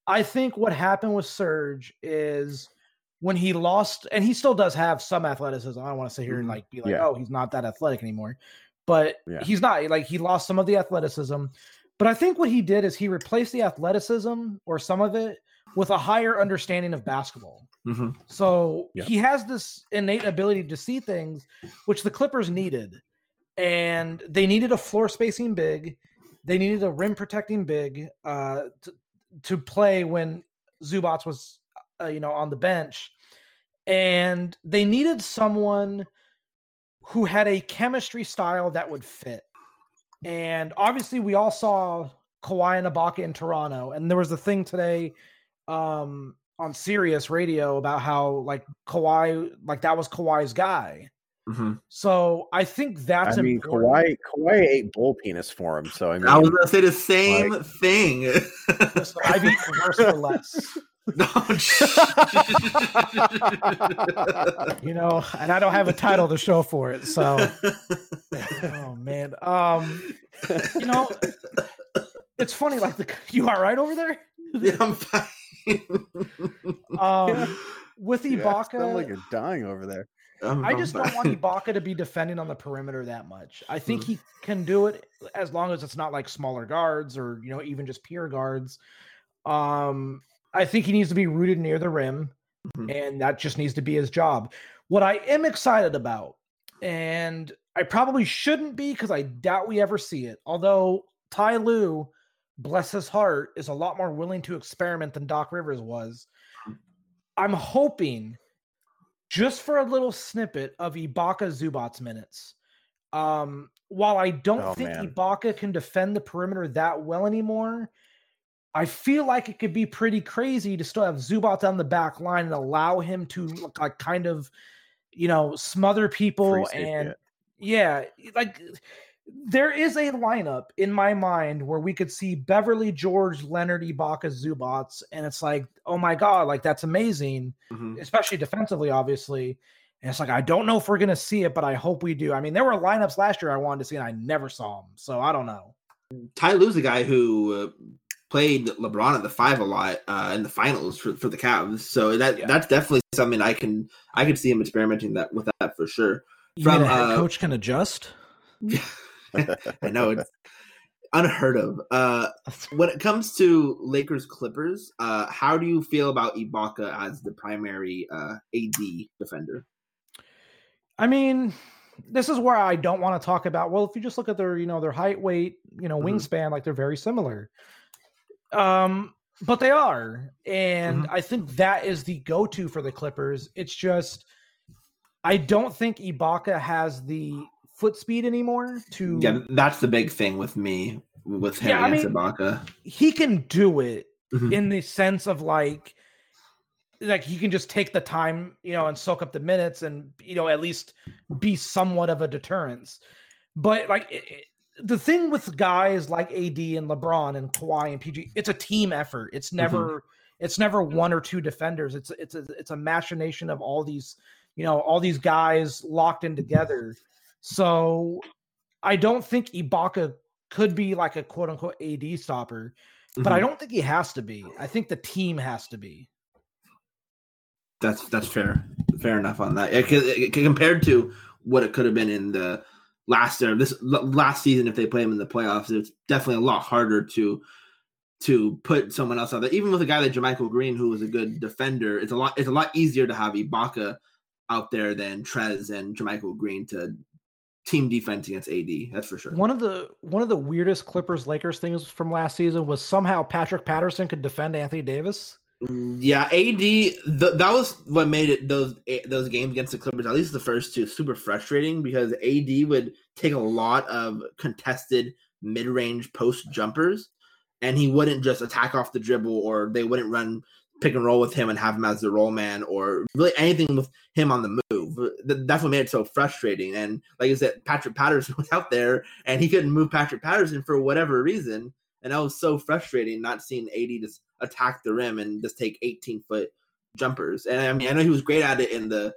I think what happened with Serge is when he lost, and he still does have some athleticism. I don't want to sit here and like be like, yeah. oh, he's not that athletic anymore. But yeah. he's not like he lost some of the athleticism. But I think what he did is he replaced the athleticism or some of it with a higher understanding of basketball. Mm-hmm. So yeah. he has this innate ability to see things, which the Clippers needed. And they needed a floor spacing big. They needed a rim protecting big uh, to, to play when Zubac was, uh, you know, on the bench. And they needed someone who had a chemistry style that would fit. And obviously we all saw Kawhi and Ibaka in Toronto. And there was a thing today um, on Sirius Radio about how like Kawhi, like that was Kawhi's guy. Mm-hmm. So I think that's I mean, important. Kawhi, Kawhi ate bull penis for him. So I mean, I was gonna say the same like, thing. I'd be worse for less. No, you know, and I don't have a title to show for it. So, oh man, um, you know, it's funny. Like, the, you all right over there? Yeah, I'm fine. um, yeah. With Ibaka, yeah, like you're dying over there. I'm, I just I'm don't dying. want Ibaka to be defending on the perimeter that much. I think mm-hmm. he can do it as long as it's not like smaller guards or you know even just pure guards. Um, I think he needs to be rooted near the rim, mm-hmm. and that just needs to be his job. What I am excited about, and I probably shouldn't be because I doubt we ever see it. Although Ty Lue, bless his heart, is a lot more willing to experiment than Doc Rivers was. I'm hoping just for a little snippet of Ibaka Zubac's minutes. Um, while I don't oh, think man. Ibaka can defend the perimeter that well anymore, I feel like it could be pretty crazy to still have Zubac down the back line and allow him to look like kind of, you know, smother people. Freeze and yeah, like there is a lineup in my mind where we could see Beverly, George, Leonard, Ibaka, Zubac, and it's like, oh my God, like that's amazing, mm-hmm. especially defensively, obviously. And it's like, I don't know if we're going to see it, but I hope we do. I mean, there were lineups last year I wanted to see and I never saw them. So I don't know. Ty Lue's a guy who uh, played LeBron at the five a lot uh, in the finals for, for the Cavs. So that yeah. that's definitely something I can, I could see him experimenting that with that for sure. From, you mean a head uh, coach can adjust? I know it's unheard of. Uh, when it comes to Lakers Clippers, uh, how do you feel about Ibaka as the primary uh, A D defender? I mean, this is where I don't want to talk about. Well, if you just look at their, you know, their height, weight, you know, mm-hmm. wingspan, like they're very similar. Um, But they are. And mm-hmm. I think that is the go-to for the Clippers. It's just, I don't think Ibaka has the foot speed anymore to. Yeah, that's the big thing with me, with him yeah, I mean, Ibaka. He can do it mm-hmm. in the sense of like, like he can just take the time, you know, and soak up the minutes and, you know, at least be somewhat of a deterrence. But like it, it, the thing with guys like A D and LeBron and Kawhi and P G, it's a team effort. It's never, mm-hmm. it's never one or two defenders. It's, it's, a, it's a machination of all these, you know, all these guys locked in together. So I don't think Ibaka could be like a quote unquote A D stopper, but mm-hmm. I don't think he has to be. I think the team has to be. That's that's fair, fair enough on that. It, it, compared to what it could have been in the last year, this last season, if they play him in the playoffs, it's definitely a lot harder to to put someone else out there. Even with a guy like JaMychal Green, who was a good defender, it's a lot it's a lot easier to have Ibaka out there than Trez and JaMychal Green to team defense against A D. That's for sure. One of the one of the weirdest Clippers Lakers things from last season was somehow Patrick Patterson could defend Anthony Davis. Yeah, A D, th- that was what made it those those games against the Clippers, at least the first two, super frustrating because A D would take a lot of contested mid-range post jumpers, and he wouldn't just attack off the dribble, or they wouldn't run pick and roll with him and have him as the roll man, or really anything with him on the move. That's what made it so frustrating. And like I said, Patrick Patterson was out there, and he couldn't move Patrick Patterson for whatever reason. And that was so frustrating, not seeing A D just attack the rim and just take eighteen-foot jumpers. And I mean, I know he was great at it in the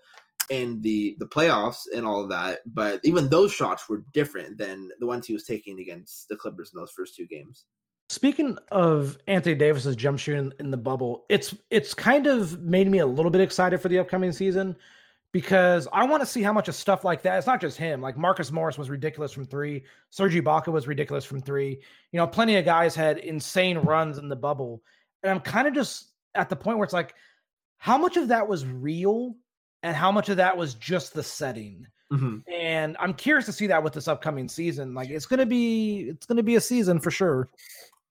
in the, the playoffs and all of that, but even those shots were different than the ones he was taking against the Clippers in those first two games. Speaking of Anthony Davis's jump shooting in the bubble, it's it's kind of made me a little bit excited for the upcoming season because I want to see how much of stuff like that. It's not just him. Like Marcus Morris was ridiculous from three. Serge Ibaka was ridiculous from three. You know, plenty of guys had insane runs in the bubble. And I'm kind of just at the point where it's like, how much of that was real and how much of that was just the setting? Mm-hmm. And I'm curious to see that with this upcoming season. Like it's going to be, it's going to be a season for sure.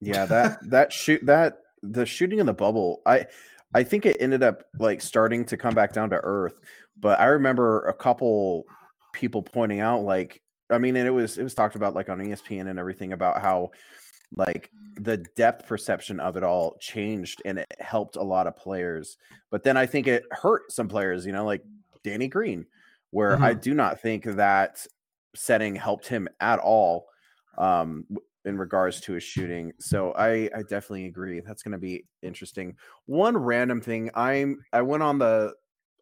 Yeah. That, that shoot that the shooting in the bubble, I, I think it ended up like starting to come back down to earth, but I remember a couple people pointing out, like, I mean, and it was, it was talked about like on E S P N and everything about how like the depth perception of it all changed and it helped a lot of players. But then I think it hurt some players, you know, like Danny Green, where mm-hmm. I do not think that setting helped him at all um, in regards to his shooting. So I, I definitely agree. That's going to be interesting. One random thing I'm, I went on the,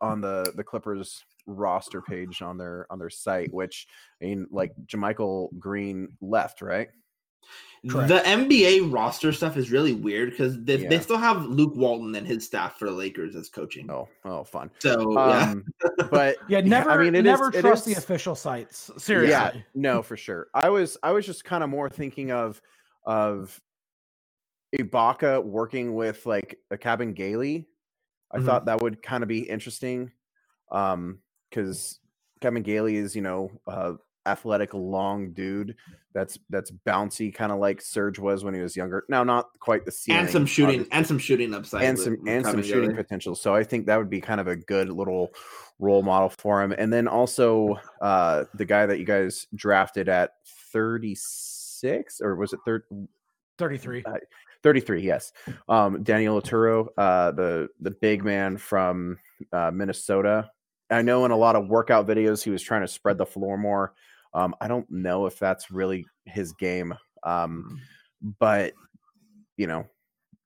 on the, the Clippers roster page on their, on their site, which I mean like JaMychal Green left, right? Correct. The N B A roster stuff is really weird because they, yeah. they still have Luke Walton and his staff for the Lakers as coaching. Oh, oh, fun. So, um, yeah. but yeah, never, yeah, I mean, it never is, trust it is, the official sites. Seriously, yeah, no, for sure. I was, I was just kind of more thinking of, of Ibaka working with like a Kabengele. I mm-hmm. thought that would kind of be interesting, um, because Kabengele is, you know, uh. athletic long dude that's that's bouncy, kind of like Serge was when he was younger. Now not quite the ceiling, and some shooting obviously. and some shooting upside and some and some shooting potential. So I think that would be kind of a good little role model for him. And then also uh the guy that you guys drafted at thirty-six, or was it thirty, thirty-three uh, thirty-three, yes, um Daniel Oturo, uh the the big man from uh Minnesota. I know in a lot of workout videos he was trying to spread the floor more. Um, I don't know if that's really his game, um, but, you know,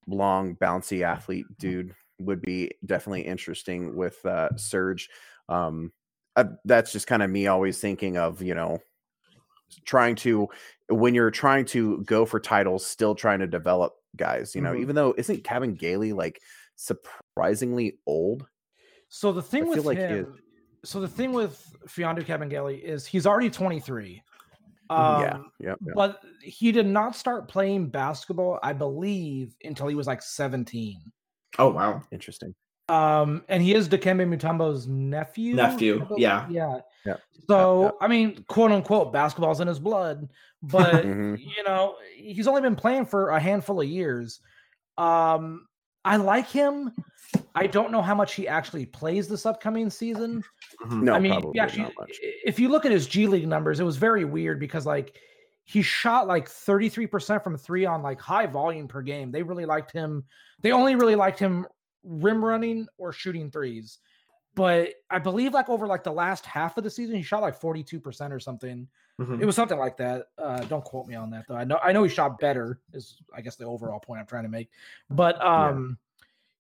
long, bouncy athlete dude would be definitely interesting with uh, Serge. Um, I, that's just kind of me always thinking of, you know, trying to – when you're trying to go for titles, still trying to develop guys, you know, mm-hmm. even though isn't Kabengele, like, surprisingly old? So the thing I with like him, so the thing with Fiondu Kabengele is he's already twenty-three. Um, yeah, yeah, yeah. But he did not start playing basketball, I believe, until he was like seventeen. Oh wow, interesting. Um, and he is Dikembe Mutombo's nephew. Nephew, yeah, yeah. yeah. So yeah, yeah. I mean, quote unquote, basketball's in his blood, but mm-hmm. you know, he's only been playing for a handful of years. Um, I like him. I don't know how much he actually plays this upcoming season. No, I mean, probably actually, not much. If you look at his G League numbers, it was very weird because like he shot like thirty-three percent from three on like high volume per game. They really liked him. They only really liked him rim running or shooting threes. But I believe like over like the last half of the season, he shot like forty-two percent or something. Mm-hmm. It was something like that. Uh, don't quote me on that though. I know, I know he shot better is I guess the overall point I'm trying to make, but um,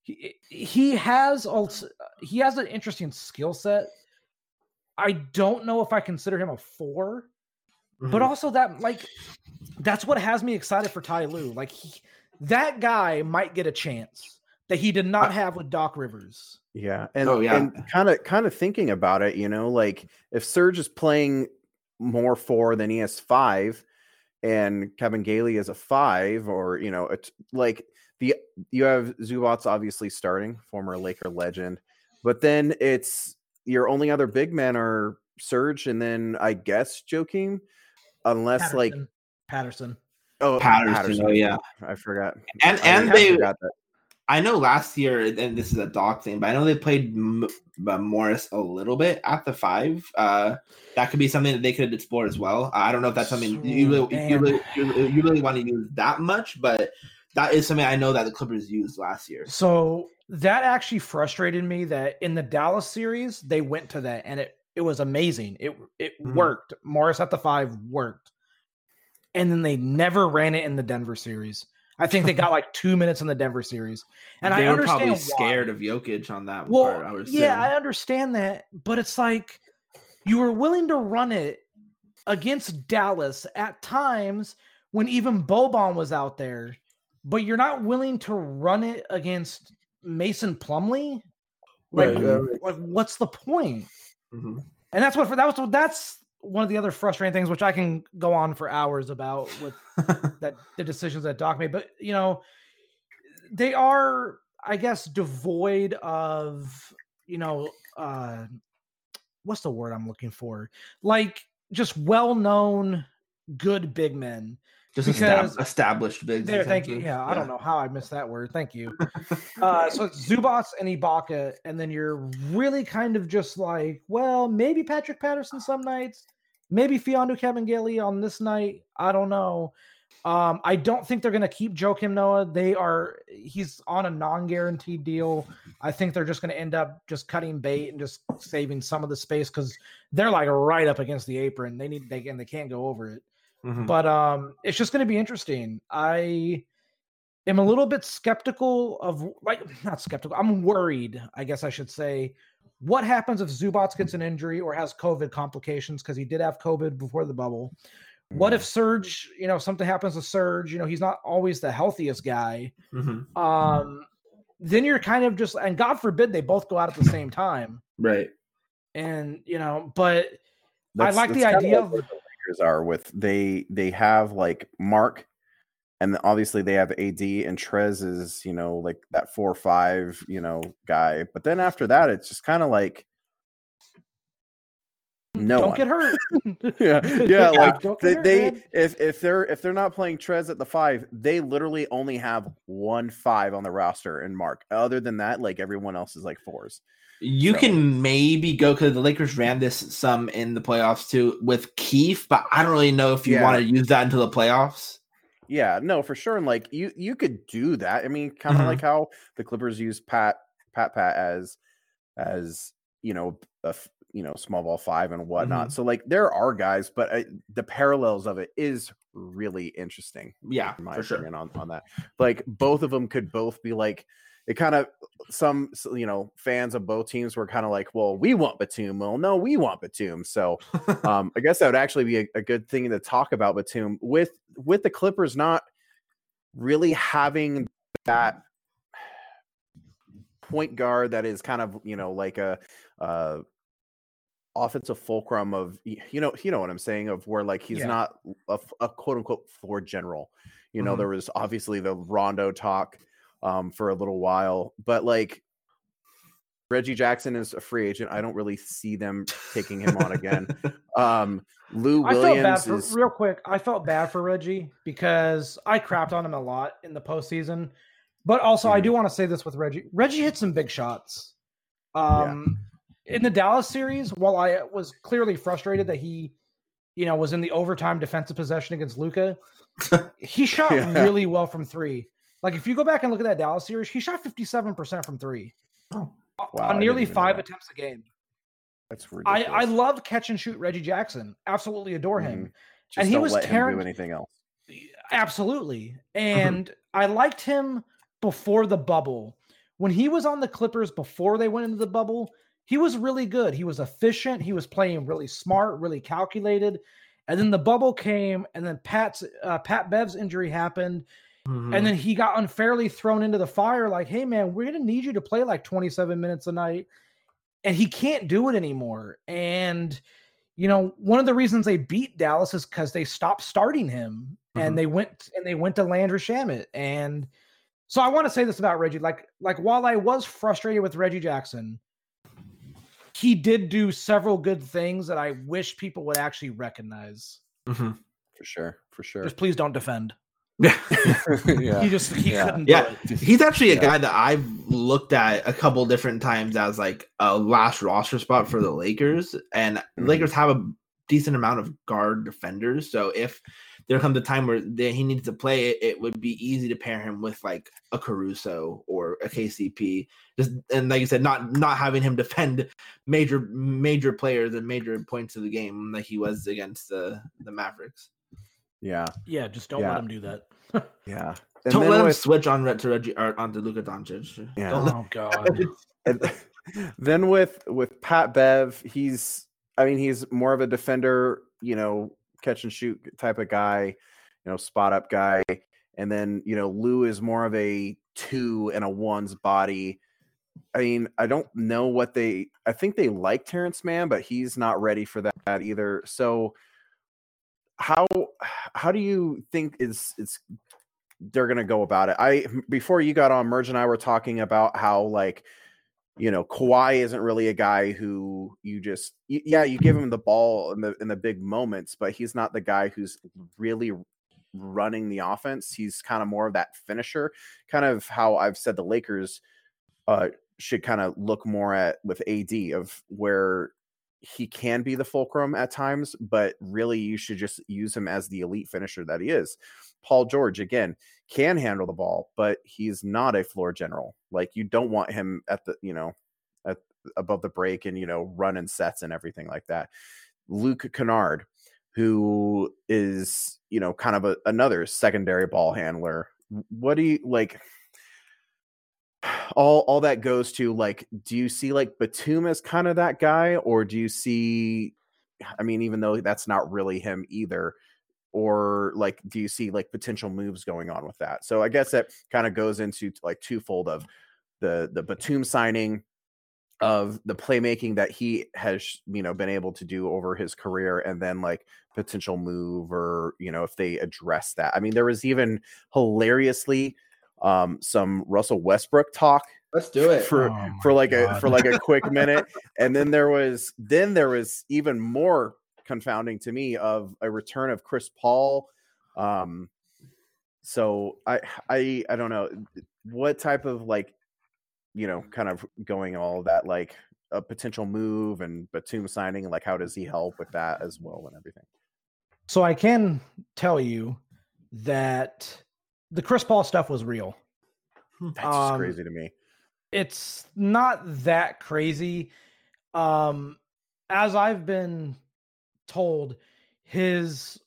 yeah. he, he has also, he has an interesting skill set. I don't know if I consider him a four, mm-hmm. but also that like, that's what has me excited for Ty Lue. Like he, that guy might get a chance that he did not have with Doc Rivers. Yeah. And oh, yeah. and kind of kind of thinking about it, you know, like if Serge is playing more four than he has five and Kabengele is a five or, you know, it's like the you have Zubac obviously starting, former Laker legend, but then it's your only other big men are Serge and then I guess Joakim unless Patterson. like Patterson. Oh, Patterson. Patterson. Oh, yeah. I forgot. And I and they forgot that. I know last year, and this is a Doc thing, but I know they played M- Morris a little bit at the five. Uh, that could be something that they could explore as well. I don't know if that's something you really, you really, you really want to use that much, but that is something I know that the Clippers used last year. So that actually frustrated me that in the Dallas series, they went to that, and it, it was amazing. It, it mm-hmm. worked. Morris at the five worked. And then they never ran it in the Denver series. I think they got like two minutes in the Denver series. And they I understand were probably scared why. of Jokic on that well, part. I yeah, I understand that. But it's like you were willing to run it against Dallas at times when even Boban was out there, but you're not willing to run it against Mason Plumlee. Like, right, yeah, right. like what's the point? Mm-hmm. And that's what for that was that's one of the other frustrating things, which I can go on for hours about with that, the decisions that Doc made, but you know, they are, I guess, devoid of, you know, uh, what's the word I'm looking for? Like just well-known good big men, just because estab- established big men. Thank you. Yeah, yeah. I don't know how I missed that word. Thank you. uh, so it's Zubac and Ibaka. And then you're really kind of just like, well, maybe Patrick Patterson some nights. Maybe Fiondu Kabengele on this night. I don't know. Um, I don't think they're going to keep Joakim Noah. They are. He's on a non-guaranteed deal. I think they're just going to end up just cutting bait and just saving some of the space because they're like right up against the apron. They need they and they can't go over it. Mm-hmm. But um, it's just going to be interesting. I am a little bit skeptical of like not skeptical. I'm worried. I guess I should say. What happens if Zubac gets an injury or has COVID complications? Because he did have COVID before the bubble. What if Serge, you know, something happens to Serge, you know, he's not always the healthiest guy. Mm-hmm. Um, then you're kind of just, and God forbid they both go out at the same time. Right. And, you know, but that's, I like the idea of what the Lakers are with. They, they have like Mark and obviously they have A D and Trez is, you know, like that four or five, you know, guy. But then after that, it's just kind of like, no, don't one. Get hurt. yeah, yeah. yeah like don't they, hurt, they if if they're if they're not playing Trez at the five, they literally only have one five on the roster and Mark. Other than that, like everyone else is like fours. You so. can maybe go because the Lakers ran this some in the playoffs too with Keith, but I don't really know if you yeah. want to use that until the playoffs. Yeah, no, for sure. And like you, you could do that. I mean, kind of mm-hmm. like how the Clippers use Pat, Pat, Pat as, as you know, a you know small ball five and whatnot. Mm-hmm. So like there are guys, but I, the parallels of it is really interesting. Yeah, in my for sure. On on that, like both of them could both be like it. Kind of some you know fans of both teams were kind of like, well, we want Batum. Well, no, we want Batum. So um, I guess that would actually be a, a good thing to talk about Batum with. With the Clippers not really having that point guard that is kind of, you know, like a uh, offensive fulcrum of, you know, you know what I'm saying, of where like he's yeah. not a, a quote unquote floor general. You know, mm-hmm. there was obviously the Rondo talk um, for a little while, but like Reggie Jackson is a free agent. I don't really see them taking him on again. Um, Lou Williams for, is... Real quick, I felt bad for Reggie because I crapped on him a lot in the postseason. But also, mm. I do want to say this with Reggie. Reggie hit some big shots. Um, yeah. In the Dallas series, while I was clearly frustrated that he, you know, was in the overtime defensive possession against Luka, he shot yeah. really well from three. Like, if you go back and look at that Dallas series, he shot fifty-seven percent from three. Oh, wow, on nearly five attempts a game. That's ridiculous. I, I love catch and shoot Reggie Jackson. Absolutely adore him. Mm-hmm. Just and he don't was let ter- him do anything else. Absolutely. And mm-hmm. I liked him before the bubble. When he was on the Clippers before they went into the bubble, he was really good. He was efficient. He was playing really smart, really calculated. And then the bubble came, and then Pat's uh, Pat Bev's injury happened. Mm-hmm. And then he got unfairly thrown into the fire. Like, hey, man, we're going to need you to play like twenty-seven minutes a night. And he can't do it anymore. And, you know, one of the reasons they beat Dallas is because they stopped starting him. Mm-hmm. And they went and they went to Landry Shamet. And so I want to say this about Reggie. Like, like while I was frustrated with Reggie Jackson, he did do several good things that I wish people would actually recognize. Mm-hmm. For sure. For sure. Just please don't defend. Yeah. yeah. He just he yeah. couldn't yeah. do it. He's actually a yeah. guy that I've looked at a couple different times as like a last roster spot for the Lakers. And mm-hmm. Lakers have a decent amount of guard defenders. So if there comes a time where they, he needs to play it, it would be easy to pair him with like a Caruso or a K C P. Just and like you said, not not having him defend major major players and major points of the game like he was against the, the Mavericks. Yeah. Yeah, just don't yeah. let him do that. yeah. And don't let him with... switch on to Reggie or onto Luka Doncic. Yeah. Don't oh god. and then with with Pat Bev, he's I mean, he's more of a defender, you know, catch and shoot type of guy, you know, spot up guy. And then, you know, Lou is more of a two and a one's body. I mean, I don't know what they I think they like Terrence Mann, but he's not ready for that either. So How how do you think is it's they're gonna go about it? I before you got on, Merge and I were talking about how like you know Kawhi isn't really a guy who you just yeah you give him the ball in the in the big moments, but he's not the guy who's really running the offense. He's kind of more of that finisher, kind of how I've said the Lakers uh, should kind of look more at with A D of where. He can be the fulcrum at times, but really you should just use him as the elite finisher that he is. Paul George, again, can handle the ball, but he's not a floor general. Like you don't want him at the, you know, at above the break and, you know, running sets and everything like that. Luke Kennard, who is, you know, kind of a, another secondary ball handler. What do you like? All all that goes to like, do you see like Batum as kind of that guy, or do you see? I mean, even though that's not really him either, or like, do you see like potential moves going on with that? So I guess that kind of goes into like twofold of the the Batum signing, of the playmaking that he has you know been able to do over his career, and then like potential move or you know if they address that. I mean, there was even hilariously. Um, some Russell Westbrook talk. Let's do it for oh for like God. a for like a quick minute, and then there was then there was even more confounding to me of a return of Chris Paul. Um, so I I I don't know what type of like you know kind of going all that like a potential move and Batum signing and like how does he help with that as well and everything. So I can tell you that. The Chris Paul stuff was real. That's um, just crazy to me. It's not that crazy. Um, as I've been told, his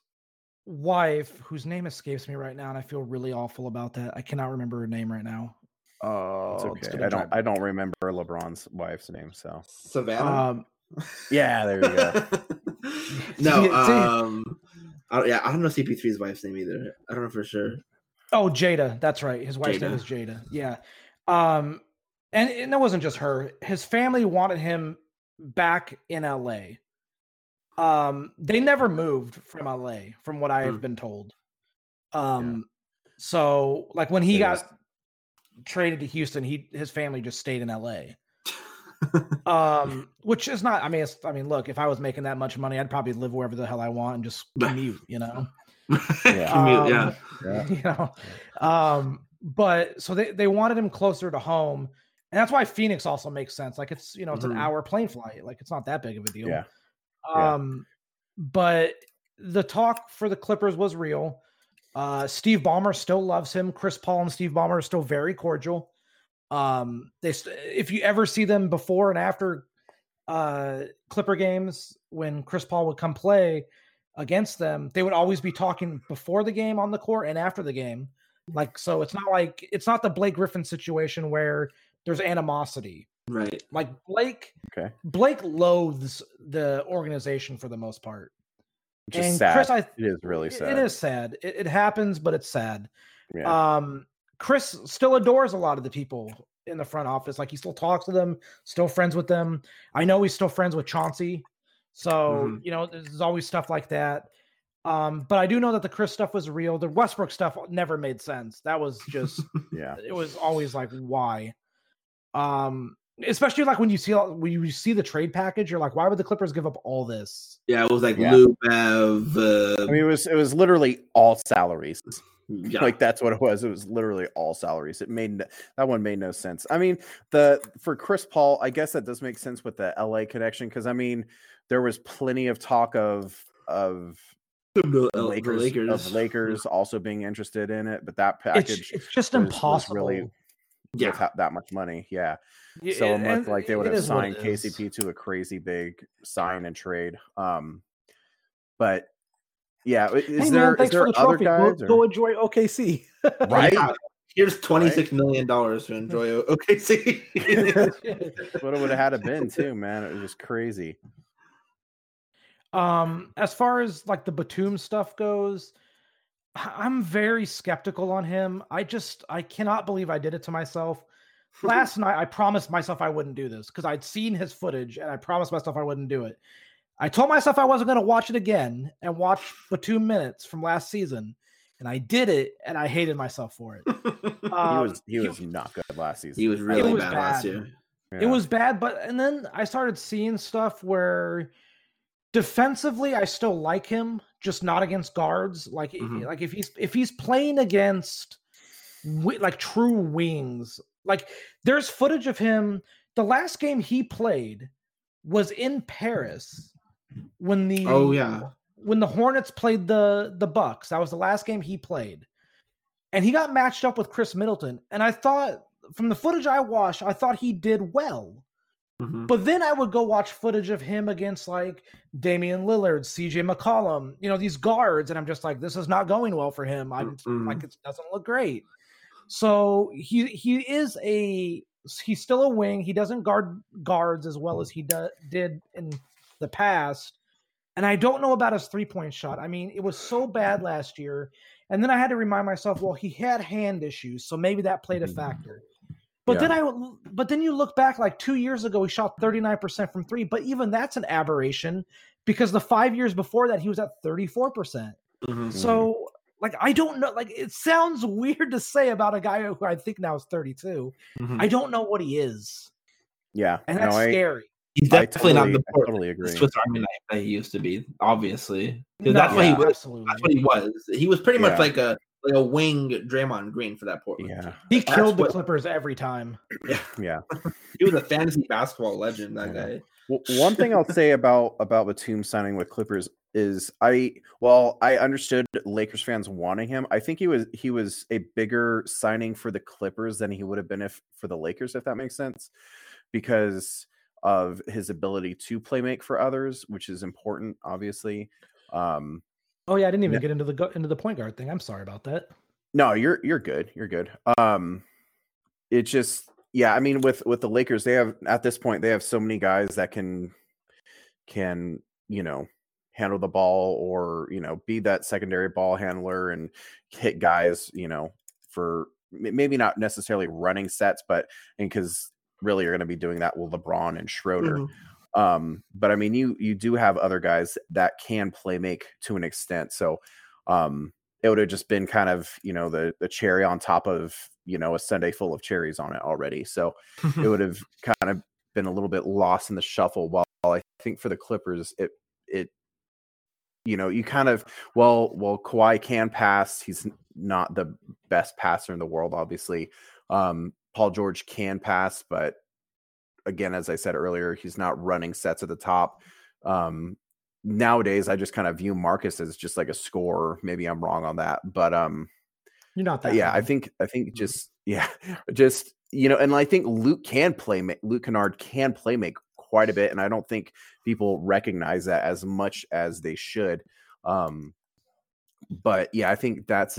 wife, whose name escapes me right now, and I feel really awful about that. I cannot remember her name right now. Oh, uh, okay. I don't. I don't remember LeBron's wife's name. So Savannah. Um, yeah, there you go. no, um, I don't, yeah, I don't know C P three's wife's name either. I don't know for sure. Oh, Jada. That's right. His wife's Jada. name is Jada. Yeah. Um, and, and it wasn't just her. His family wanted him back in L A. Um, they never moved from L A, from what I have been told. Um, yeah. So, like, when he it got was... traded to Houston, he his family just stayed in L A. um, which is not, I mean, it's, I mean, look, if I was making that much money, I'd probably live wherever the hell I want and just commute, you know? Yeah. Um, yeah. yeah. You know, um, But so they, they wanted him closer to home. And that's why Phoenix also makes sense. Like it's, you know, it's mm-hmm. an hour plane flight. Like it's not that big of a deal. Yeah. Um, yeah. But the talk for the Clippers was real. Uh, Steve Ballmer still loves him. Chris Paul and Steve Ballmer are still very cordial. Um, they, if you ever see them before and after uh, Clipper games, when Chris Paul would come play against them, they would always be talking before the game on the court and after the game. Like, so it's not like, it's not the Blake Griffin situation where there's animosity. Right. Like Blake, okay. Blake loathes the organization for the most part. Which and is sad. Chris, I, it is really sad. It is sad. It, it happens, but it's sad. Yeah. Um, Chris still adores a lot of the people in the front office. Like he still talks to them, still friends with them. I know he's still friends with Chauncey. So, mm-hmm. you know, there's always stuff like that. Um, but I do know that the Chris stuff was real. The Westbrook stuff never made sense. That was just, yeah, it was always like, why? Um, especially like when you see, when you see the trade package, you're like, why would the Clippers give up all this? Yeah. It was like, yeah. Lou Bev, uh... I mean, it was, it was literally all salaries. Yeah. Like that's what it was. It was literally all salaries. It made no, that one made no sense. I mean, the for Chris Paul, I guess that does make sense with the L A connection because I mean, there was plenty of talk of of the, the Lakers, Lakers. Of Lakers yeah. also being interested in it, but that package it's, it's just was, impossible. Was really yeah. with that much money, yeah. It, so much like they would have signed K C P to a crazy big sign and trade. Um, but. Yeah, is hey man, there is there the other trophy. guys? Go, go enjoy O K C, right? Yeah. Here's twenty six right? million dollars to enjoy O K C. That's what it would have had been too, man. It was just crazy. Um, as far as like the Batum stuff goes, I'm very skeptical on him. I just I cannot believe I did it to myself. Last night I promised myself I wouldn't do this because I'd seen his footage and I promised myself I wouldn't do it. I told myself I wasn't going to watch it again and watch Batum minutes from last season, and I did it, and I hated myself for it. Um, he was he, he was not good last season. He was really was bad, bad last year. Yeah. It was bad, but and then I started seeing stuff where defensively I still like him, just not against guards. Like mm-hmm. like if he's if he's playing against like true wings, like there's footage of him. The last game he played was in Paris. When the oh yeah, when the Hornets played the the Bucks, that was the last game he played, and he got matched up with Chris Middleton. And I thought from the footage I watched, I thought he did well. Mm-hmm. But then I would go watch footage of him against like Damian Lillard, C J McCollum, you know, these guards, and I'm just like, this is not going well for him. I'm mm-hmm. like, it doesn't look great. So he he is a he's still a wing. He doesn't guard guards as well as he do, did in. the past, and I don't know about his three-point shot. I mean, it was so bad last year, and then I had to remind myself, well, he had hand issues, so maybe that played a factor. But yeah. then I, but then you look back, like two years ago, he shot thirty-nine percent from three, but even that's an aberration because the five years before that, he was at thirty-four percent. Mm-hmm. So, like, I don't know. Like, it sounds weird to say about a guy who I think now is thirty-two. Mm-hmm. I don't know what he is. Yeah, and that's no, I... scary. He's definitely totally, not the totally agree. Swiss Army knife that he used to be, obviously. No, that's yeah, what he was. Absolutely. That's what he was. He was pretty yeah. much like a like a wing Draymond Green for that Portland. Yeah. He that's killed what, the Clippers every time. Yeah. yeah. He was a fantasy basketball legend, that yeah. guy. Well, one thing I'll say about, about Batum signing with Clippers is I well, I understood Lakers fans wanting him. I think he was he was a bigger signing for the Clippers than he would have been if for the Lakers, if that makes sense. Because of his ability to play make for others, which is important, obviously. Um, oh yeah, I didn't even get into the into the point guard thing. I'm sorry about that. No, you're you're good. You're good. Um, it just yeah, I mean with with the Lakers, they have at this point they have so many guys that can can, you know, handle the ball or, you know, be that secondary ball handler and hit guys, you know, for maybe not necessarily running sets, but and because really are going to be doing that with LeBron and Schroeder. Mm-hmm. Um, but I mean, you, you do have other guys that can play make to an extent. So um, it would have just been kind of, you know, the, the cherry on top of, you know, a Sunday full of cherries on it already. So it would have kind of been a little bit lost in the shuffle while I think for the Clippers, it, it you know, you kind of, well, well, Kawhi can pass. He's not the best passer in the world, obviously. Um, Paul George can pass, but again, as I said earlier, he's not running sets at the top. Um, nowadays, I just kind of view Marcus as just like a scorer. Maybe I'm wrong on that, but um, you're not that. Yeah, guy. I think I think just yeah, just you know, and I think Luke can play. Luke Kennard can play make quite a bit, and I don't think people recognize that as much as they should. Um, but yeah, I think that's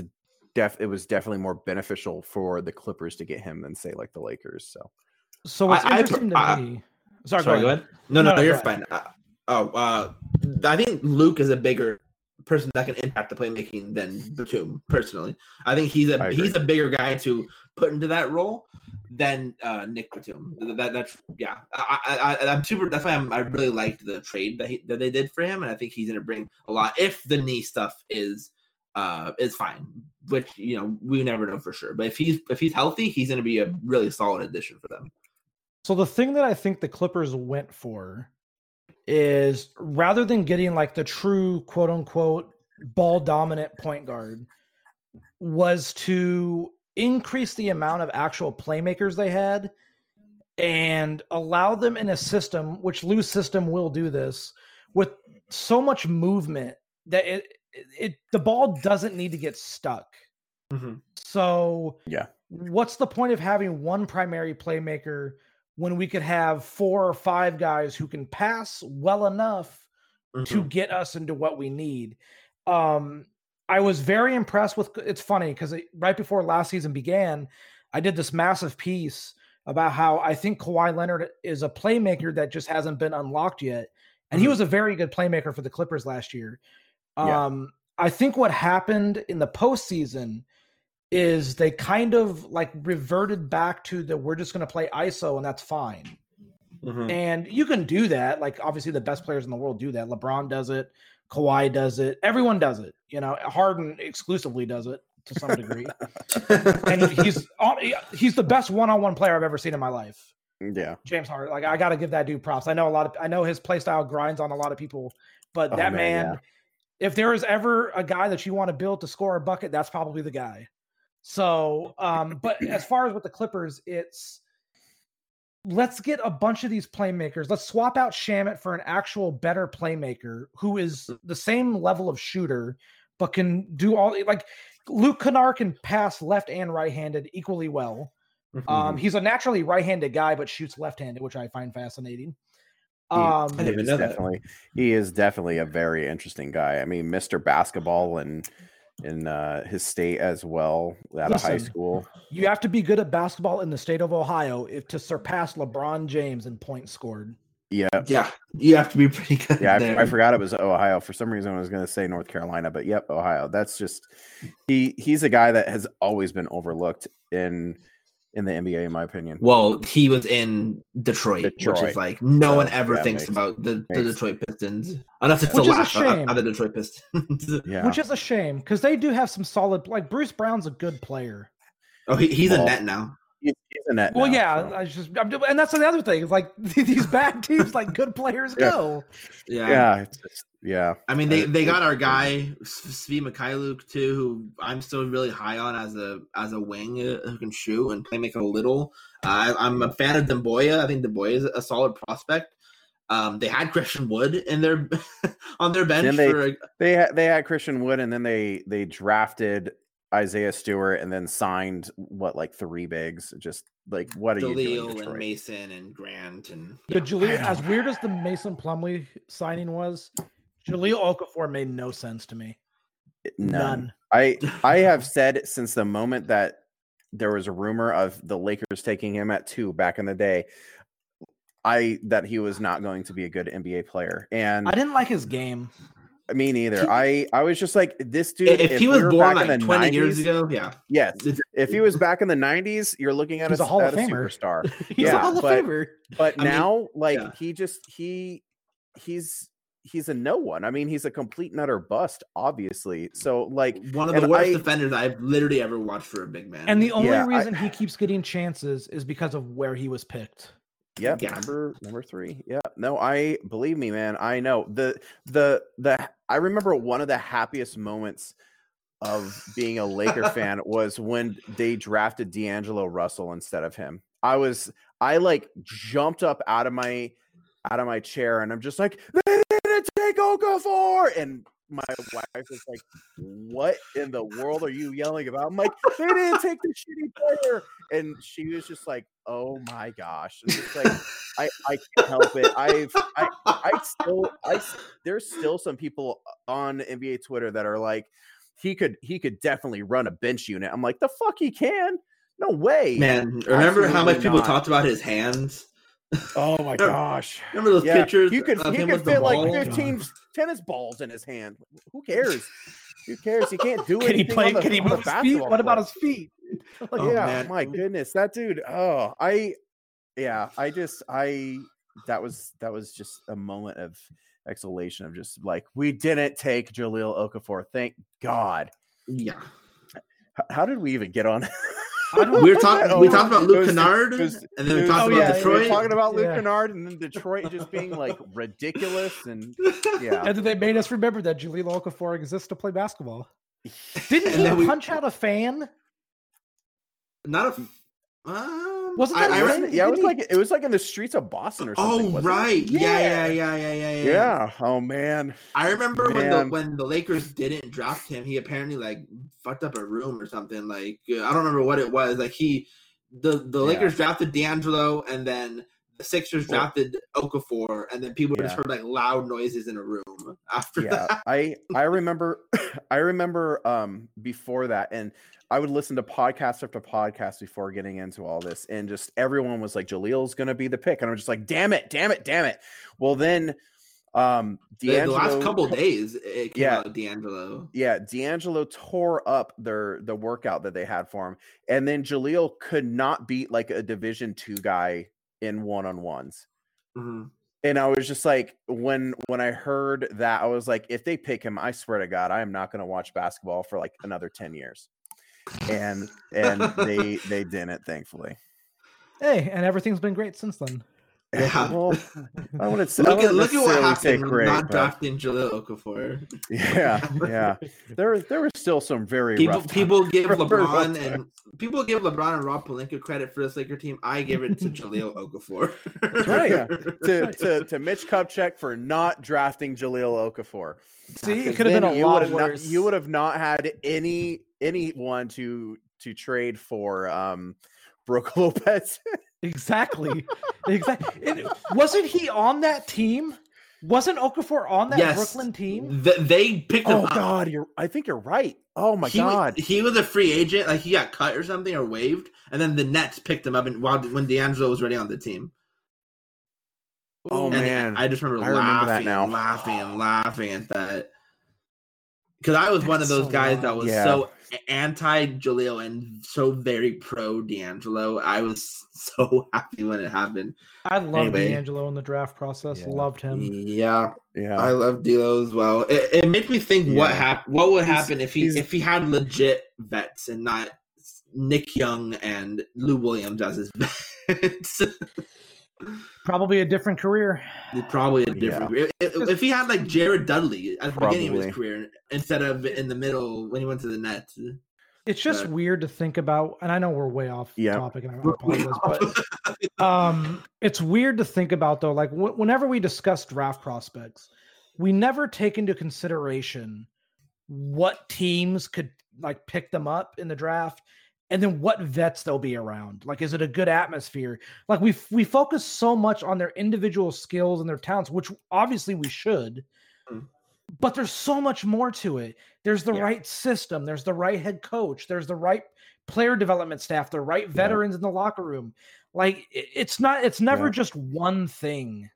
def. It was definitely more beneficial for the Clippers to get him than say like the Lakers. So. So what's I, interesting I, to I, me. Sorry, sorry, go ahead. No, no, no, no you're fine. Uh, oh, uh, I think Luke is a bigger person that can impact the playmaking than Batum. Personally, I think he's a he's a bigger guy to put into that role than uh, Nick Batum. That that's yeah. I, I I'm super. That's why I'm, I really liked the trade that he, that they did for him, and I think he's going to bring a lot if the knee stuff is uh is fine, which you know we never know for sure. But if he's if he's healthy, he's going to be a really solid addition for them. So the thing that I think the Clippers went for is rather than getting like the true quote unquote ball dominant point guard was to increase the amount of actual playmakers they had and allow them in a system, which Lou's system will do this with so much movement that it, it the ball doesn't need to get stuck. Mm-hmm. So yeah, what's the point of having one primary playmaker when we could have four or five guys who can pass well enough mm-hmm. to get us into what we need? Um, I was very impressed with, it's funny because it, right before last season began, I did this massive piece about how I think Kawhi Leonard is a playmaker that just hasn't been unlocked yet. And mm-hmm. he was a very good playmaker for the Clippers last year. Um, yeah. I think what happened in the postseason is they kind of like reverted back to the, we're just going to play I S O and that's fine. Mm-hmm. And you can do that. Like obviously the best players in the world do that. LeBron does it. Kawhi does it. Everyone does it. You know, Harden exclusively does it to some degree. And he's, he's the best one-on-one player I've ever seen in my life. Yeah. James Harden. Like I got to give that dude props. I know a lot of, I know his play style grinds on a lot of people, but oh, that man, man yeah. if there is ever a guy that you want to build to score a bucket, that's probably the guy. So, um, but as far as with the Clippers, it's let's get a bunch of these playmakers. Let's swap out Shamet for an actual better playmaker who is the same level of shooter, but can do all like Luke Kennard can pass left and right-handed equally well. Mm-hmm. Um, he's a naturally right-handed guy, but shoots left-handed, which I find fascinating. Um, he, is definitely, he is definitely a very interesting guy. I mean, Mister Basketball and in uh, his state as well out Listen, of high school. You have to be good at basketball in the state of Ohio if to surpass LeBron James in points scored. Yeah. Yeah. You have to be pretty good. Yeah. I, I forgot it was Ohio. For some reason I was going to say North Carolina, but yep. Ohio. That's just, he, he's a guy that has always been overlooked in, in the N B A, in my opinion. Well, he was in Detroit, Detroit. which is like no so, one ever thinks makes, about the, the Detroit Pistons. Unless it's which the last of the Detroit Pistons. yeah. Which is a shame, because they do have some solid – like Bruce Brown's a good player. Oh, he, he's well, a net now. He's a net Well, now, yeah. So. I just, I'm, and that's another thing. It's like these bad teams, like good players yeah. go. Yeah. Yeah. It's just, yeah. I mean, they, they got our guy, Svi Mikhailuk, too, who I'm still really high on as a as a wing who can shoot and play make a little. Uh, I, I'm a fan of Demboya. I think Demboya is a solid prospect. Um, they had Christian Wood in their on their bench. They, for a, they, had, they had Christian Wood, and then they, they drafted Isaiah Stewart and then signed, what, like three bigs? Just like, what are Jahlil you doing, Detroit? And Mason and Grant. and yeah. Jahlil, as weird as the Mason Plumlee signing was, Jahlil Okafor made no sense to me. None. None. I I have said since the moment that there was a rumor of the Lakers taking him at two back in the day, I that he was not going to be a good N B A player. And I didn't like his game. Me neither. He, I, I was just like, this dude. If, if he was we born like twenty nineties, years ago, yeah. Yes. If he was back in the nineties, you're looking at, a, a, Hall at of a superstar. He's yeah, a Hall of but, Famer. But I now, mean, like, yeah. he just, he, he's, he's a no one. I mean, he's a complete nut or bust, obviously. So, like, one of the worst I, defenders I've literally ever watched for a big man. And the only yeah, reason I, he keeps getting chances is because of where he was picked. Yep, yeah, number number three. Yeah, no, I believe me, man. I know the the the. I remember one of the happiest moments of being a Laker fan was when they drafted D'Angelo Russell instead of him. I was I like jumped up out of my out of my chair and I'm just like, they didn't take Okafor, and my wife was like, what in the world are you yelling about? I'm like, they didn't take the shitty player. And she was just like, oh my gosh. And it's like, I, I can't help it. I've, I, I still, I, there's still some people on N B A Twitter that are like, he could, he could definitely run a bench unit. I'm like, the fuck he can? No way. Man, remember Absolutely how much not. people talked about his hands? Oh my gosh! Remember those yeah. pictures? You could, of he him could fit like fifteen oh tennis balls in his hand. Who cares? Who cares? He can't do it. Can he play? The, can he move his feet? What about his feet? Like, oh, yeah, man. My goodness, that dude. Oh, I, yeah, I just, I, that was, that was just a moment of exhalation of just like, we didn't take Jahlil Okafor. Thank God. Yeah. How did we even get on? We were talking. Oh, we talked about Luke was, Kennard, was, and then we talked oh, about yeah, Detroit. We were talking about Luke yeah. Kennard, and then Detroit just being like ridiculous, and yeah. And then they made us remember that Jahlil Okafor exists to play basketball. Didn't and he punch we, out a fan? Not a. Uh, Wasn't that? I, a I, fan? Yeah, it was like it was like in the streets of Boston or something. Oh right, yeah. yeah, yeah, yeah, yeah, yeah, yeah. Oh man, I remember man. when the when the Lakers didn't draft him, he apparently like fucked up a room or something. Like I don't remember what it was. Like he, the the yeah. Lakers drafted D'Angelo, and then the Sixers drafted Okafor, and then people yeah. just heard like loud noises in a room after yeah. that. I I remember, I remember um before that and. I would listen to podcast after podcast before getting into all this, and just everyone was like, Jahlil's going to be the pick. And I'm just like, damn it, damn it, damn it. Well, then um, D'Angelo, the last couple days, it came yeah, out of D'Angelo. Yeah, D'Angelo tore up their the workout that they had for him. And then Jahlil could not beat like a Division two guy in one-on-ones. Mm-hmm. And I was just like, when when I heard that, I was like, if they pick him, I swear to God, I am not going to watch basketball for like another ten years. And and they they didn't, thankfully. Hey, and everything's been great since then. Yeah. Well, I want to look at look at what happened. Great, not drafting Jahlil Okafor. Yeah, yeah. There there were still some very people. Rough people give LeBron and people give LeBron and Rob Pelinka credit for this Laker team. I give it to Jahlil Okafor. That's right. Yeah. To to to Mitch Kupchak for not drafting Jahlil Okafor. See, it could have been a lot worse. Not, you would have not had any. Anyone to to trade for um, Brook Lopez? Exactly, exactly. And wasn't he on that team? Wasn't Okafor on that yes. Brooklyn team? The, they picked him. Oh up. God, you're. I think you're right. Oh my he God, was, he was a free agent. Like he got cut or something or waived, and then the Nets picked him up. And while when D'Angelo was already on the team. Oh and man, I just remember I laughing, remember that now. laughing, and laughing at that. Because I was That's one of those so guys wild. that was yeah. so. anti Jahlil and so very pro D'Angelo. I was so happy when it happened. I love anyway. D'Angelo in the draft process. Yeah. Loved him. Yeah, yeah. I love D'Lo as well. It, it made me think yeah. what hap- What would he's, happen if he if he had legit vets and not Nick Young and Lou Williams as his vets. Probably a different career. Probably a different yeah. career. If he had like Jared Dudley at the Probably. beginning of his career instead of in the middle when he went to the Nets. It's just but. weird to think about, and I know we're way off yeah. topic, and I apologize, but um, it's weird to think about though. Like w- whenever we discuss draft prospects, we never take into consideration what teams could like pick them up in the draft. And then what vets they'll be around. Like, is it a good atmosphere? Like we we focus so much on their individual skills and their talents, which obviously we should, mm. but there's so much more to it. There's the yeah. right system. There's the right head coach. There's the right player development staff, the right veterans yeah. in the locker room. Like it, it's not, it's never yeah. just one thing.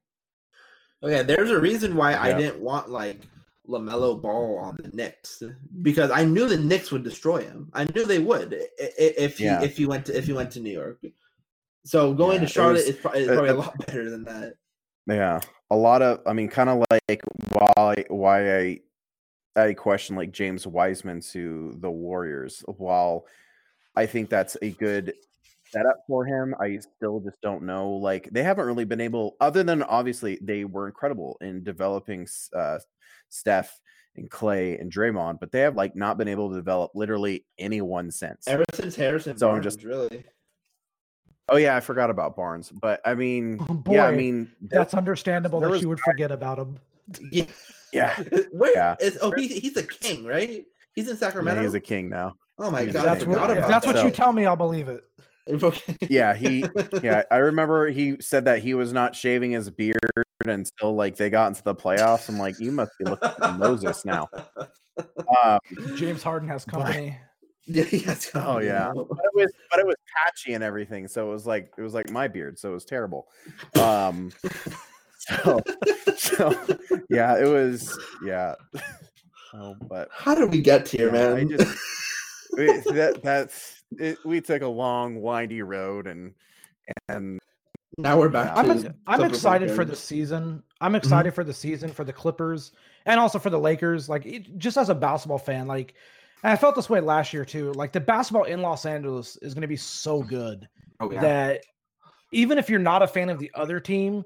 Okay. There's a reason why yeah. I didn't want like LaMelo Ball on the Knicks because I knew the Knicks would destroy him. I knew they would if he yeah. if he went to if he went to New York. So going yeah, to Charlotte is probably, uh, probably a lot better than that. Yeah, a lot of I mean, kind of like why why I I question like James Wiseman to the Warriors. While I think that's a good set up for him. I still just don't know. Like, they haven't really been able, other than obviously they were incredible in developing uh, Steph and Clay and Draymond, but they have like not been able to develop literally anyone since ever since Harrison. So Barnes, I'm just really. Oh yeah, I forgot about Barnes, but I mean, oh, boy, yeah, I mean that's understandable that was, you would forget about him. Yeah, yeah. Where yeah. is? Oh, he, he's a king, right? He's in Sacramento. Yeah, he's a king now. Oh my god, that's what, if that's what so, you tell me, I'll believe it. yeah, he. Yeah, I remember he said that he was not shaving his beard until like they got into the playoffs. I'm like, you must be looking at Moses now. Um, James Harden has company. Yeah, he has company. Oh yeah, but it was but it was patchy and everything, so it was like it was like my beard, so it was terrible. Um, so, so yeah, it was yeah. Oh, but how did we get here, yeah, man? I just, it, that that's it, we took a long, windy road, and and now we're back. Yeah. I'm I'm excited games. for the season. I'm excited mm-hmm. for the season for the Clippers and also for the Lakers. Like it, just as a basketball fan, like and I felt this way last year too. Like the basketball in Los Angeles is going to be so good oh, yeah. that even if you're not a fan of the other team,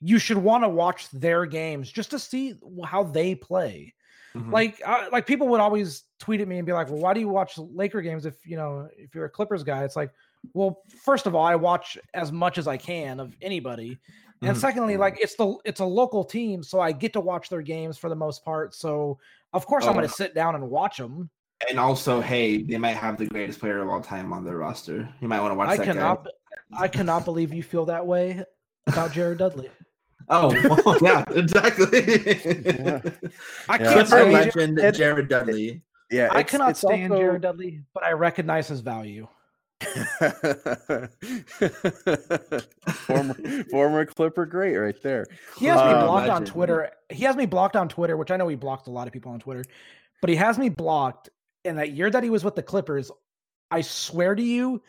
you should want to watch their games just to see how they play. Mm-hmm. Like, I, like people would always tweet at me and be like, "Well, why do you watch Laker games if you know if you're a Clippers guy?" It's like, well, first of all, I watch as much as I can of anybody, mm-hmm. and secondly, like it's the it's a local team, so I get to watch their games for the most part. So of course, oh. I'm going to sit down and watch them. And also, hey, they might have the greatest player of all time on their roster. You might want to watch I that cannot, guy. I cannot believe you feel that way about Jared Dudley. Oh, well, yeah, exactly. Yeah. I can't yeah. imagine Jared, Jared Dudley. Yeah, I cannot stand also... Jared Dudley, but I recognize his value. former, former Clipper great right there. He has me blocked uh, on Twitter. He has me blocked on Twitter, which I know he blocked a lot of people on Twitter, but he has me blocked. And that year that he was with the Clippers, I swear to you,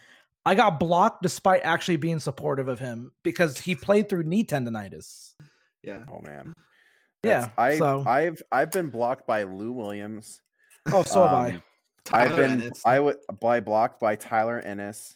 I got blocked despite actually being supportive of him because he played through knee tendonitis. Yeah. Oh man. That's, yeah. I, so. I've I've been blocked by Lou Williams. Oh, so um, have I. Tyler I've been Ennis. I would by blocked by Tyler Ennis.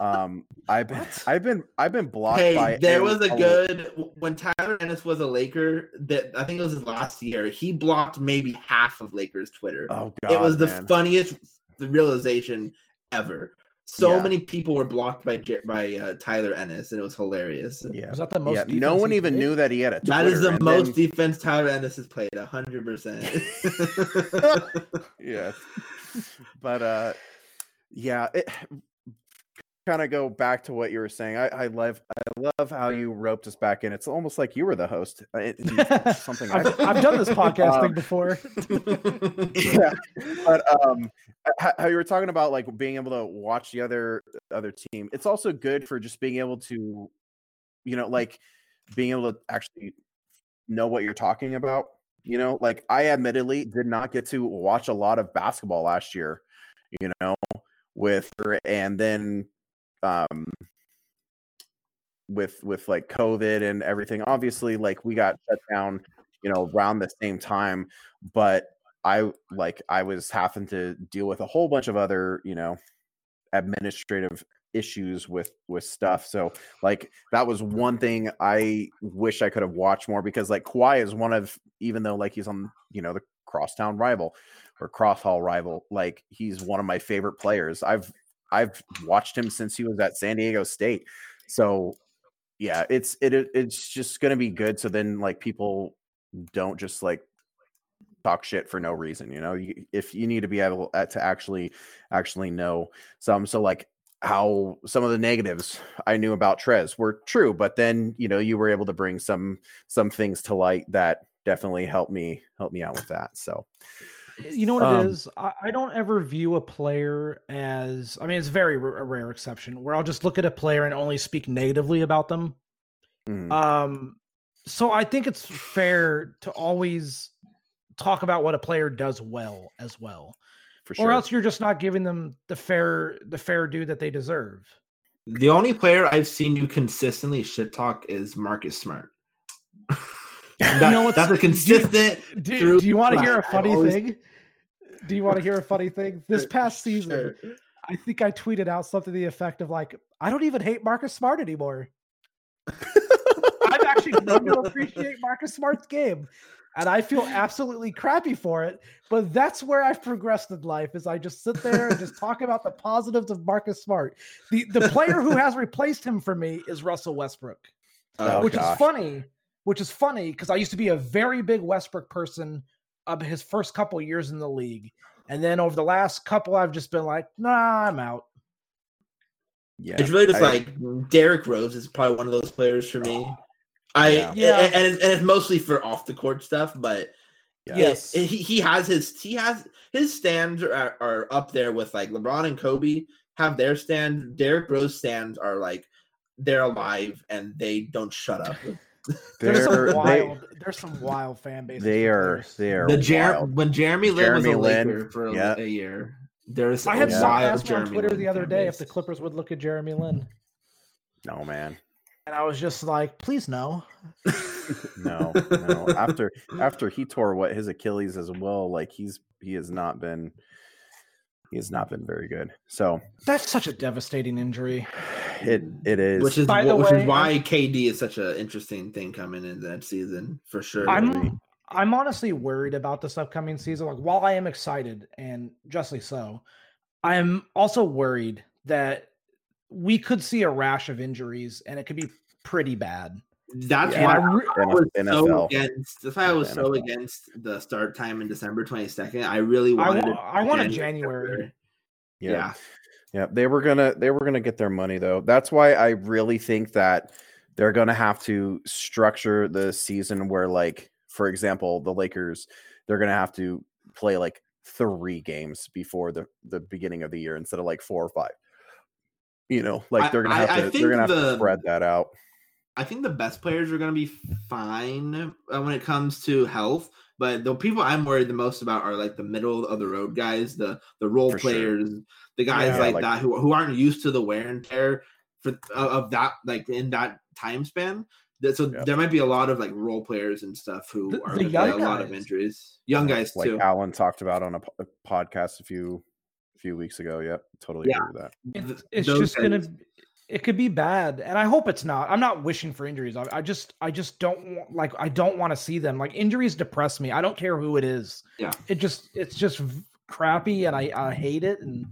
Um, I've been I've been I've been blocked. Hey, by there a, was a, a good when Tyler Ennis was a Laker. That I think it was his last year. He blocked maybe half of Lakers Twitter. Oh god, it was the man. funniest realization ever. So yeah. many people were blocked by by uh, Tyler Ennis, and it was hilarious. Yeah, was that the most yeah. no one even played? knew that he had a Twitter. That is the most then... defense Tyler Ennis has played, one hundred percent. Yeah. But, uh, yeah, it kind of go back to what you were saying. I, I love I love how you roped us back in. It's almost like you were the host. It, it's something I've, I've, I've done this podcast um, thing before. Yeah, but um, how, how you were talking about like being able to watch the other other team. It's also good for just being able to, you know, like being able to actually know what you're talking about. You know, like I admittedly did not get to watch a lot of basketball last year. You know, with and then. um with with like COVID and everything, obviously like we got shut down, you know, around the same time, but I like I was having to deal with a whole bunch of other, you know, administrative issues with with stuff. So like that was one thing I wish I could have watched more, because like Kawhi is one of, even though like he's on, you know, the crosstown rival or cross hall rival, like he's one of my favorite players. I've I've watched him since he was at San Diego State. So yeah, it's, it, it's just going to be good. So then like people don't just like talk shit for no reason. You know, you, if you need to be able to actually, actually know some, so like how some of the negatives I knew about Trez were true, but then, you know, you were able to bring some, some things to light that definitely helped me, help me out with that. So, you know what um, it is? I, I don't ever view a player as, I mean, it's very r- a rare exception where I'll just look at a player and only speak negatively about them. Mm. Um, so I think it's fair to always talk about what a player does well as well. For sure. Or else you're just not giving them the fair, the fair due that they deserve. The only player I've seen you consistently shit talk is Marcus Smart. That, you know what's, that's a consistent. Do, do, do you want to hear a funny always... thing? Do you want to hear a funny thing? This past season, sure. I think I tweeted out something to the effect of like, I don't even hate Marcus Smart anymore. I've actually grown to appreciate Marcus Smart's game. And I feel absolutely crappy for it. But that's where I've progressed in life, is I just sit there and just talk about the positives of Marcus Smart. The the player who has replaced him for me is Russell Westbrook, oh, which gosh. is funny, which is funny because I used to be a very big Westbrook person of his first couple years in the league. And then over the last couple, I've just been like, nah, I'm out. Yeah, it's really just I, like Derrick Rose is probably one of those players for me. I yeah. Yeah. And, and, it's, and it's mostly for off the court stuff, but yes, it, he he has his he has his stands are, are up there with like LeBron and Kobe have their stand. Derrick Rose stands are like they're alive and they don't shut up. There's some wild. They, there's some wild fan bases. They are. They are. The Jer- when Jeremy Lin Jeremy was a Laker Lin, for yep. a year, there's. I had someone ask me on Twitter Lin the other day if the Clippers would look at Jeremy Lin. No, man. And I was just like, please no. no, no. After after he tore what his Achilles as well, like he's he has not been he has not been very good. So that's such a devastating injury. It it is, which is By the which way, is why K D is such an interesting thing coming in that season for sure. I'm I'm honestly worried about this upcoming season. Like while I am excited and justly so, I am also worried that we could see a rash of injuries and it could be pretty bad. That's yeah. why I, re- I was N F L. so against. That's why I was N F L. so against the start time in December twenty-second. I really wanted. I, I wanted January. January. Yeah. yeah. Yeah, they were gonna they were gonna get their money though. That's why I really think that they're gonna have to structure the season where, like, for example, the Lakers, they're gonna have to play like three games before the, the beginning of the year instead of like four or five. You know, like they're gonna have I, I to they're gonna have the, to spread that out. I think the best players are gonna be fine when it comes to health. But the people I'm worried the most about are like the middle of the road guys, the the role for players, sure. the guys yeah, like, like that who who aren't used to the wear and tear for of that like in that time span. So yeah. there might be a lot of like role players and stuff who the, are the young a guys. lot of injuries. Young guys like too. Alan talked about on a, po- a podcast a few a few weeks ago. Yep, totally yeah. agree with that. It's, it's just guys. gonna it could be bad, and I hope it's not. I'm not wishing for injuries. I, I just, I just don't want, like, I don't want to see them. Like injuries depress me. I don't care who it is. Yeah. It just, it's just crappy, and I, I hate it. And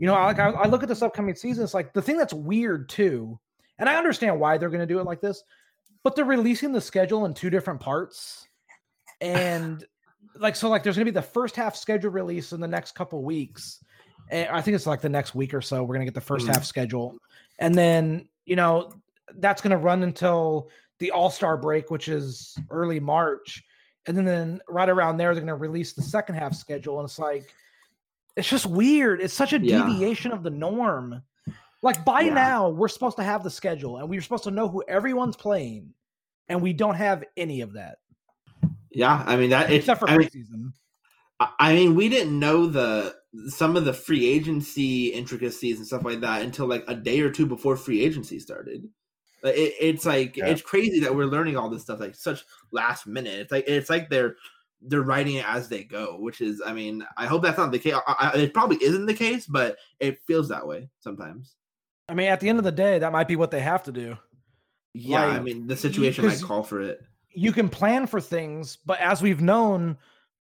you know, I, like, I, I look at this upcoming season. It's like the thing that's weird too, and I understand why they're going to do it like this, but they're releasing the schedule in two different parts, and like so, like there's going to be the first half schedule release in the next couple weeks. And I think it's like the next week or so. We're going to get the first mm-hmm. half schedule. And then, you know, that's going to run until the All-Star break, which is early March. And then, then right around there, they're going to release the second half schedule. And it's like, it's just weird. It's such a yeah. deviation of the norm. Like by yeah. now, we're supposed to have the schedule and we're supposed to know who everyone's playing. And we don't have any of that. Yeah. I mean, that except for preseason. I mean, we didn't know the some of the free agency intricacies and stuff like that until like a day or two before free agency started. It, it's like yeah. it's crazy that we're learning all this stuff like such last minute. It's like it's like they're they're writing it as they go, which is, I mean, I hope that's not the case. I, I, it probably isn't the case, but it feels that way sometimes. I mean, at the end of the day, that might be what they have to do. Yeah, like, I mean, the situation might call for it. You can plan for things, but as we've known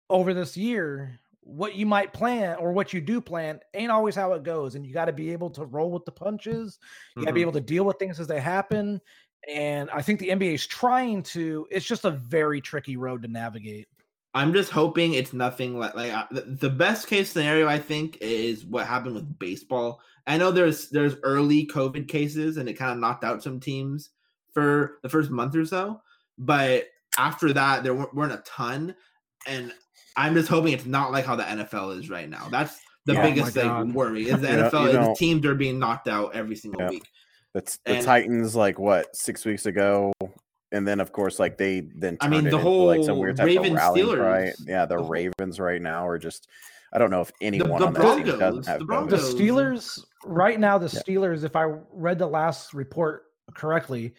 over this year, what you might plan or what you do plan ain't always how it goes. And you got to be able to roll with the punches. You got to mm-hmm. be able to deal with things as they happen. And I think the N B A is trying to, it's just a very tricky road to navigate. I'm just hoping it's nothing like, like uh, the best case scenario, I think, is what happened with baseball. I know there's, there's early COVID cases and it kind of knocked out some teams for the first month or so, but after that, there weren't, weren't a ton. And I'm just hoping it's not like how the N F L is right now. That's the yeah, biggest thing worry is the yeah, N F L you know, is teams are being knocked out every single yeah. week. That's the and, Titans like what six weeks ago, and then of course like they then turned I mean the into, whole like, some weird type Raven of rally, Steelers, right? Yeah, the, the Ravens right now are just I don't know if anyone the, the on that team doesn't have the Broncos. The Steelers right now. The Steelers, yeah. if I read the last report correctly,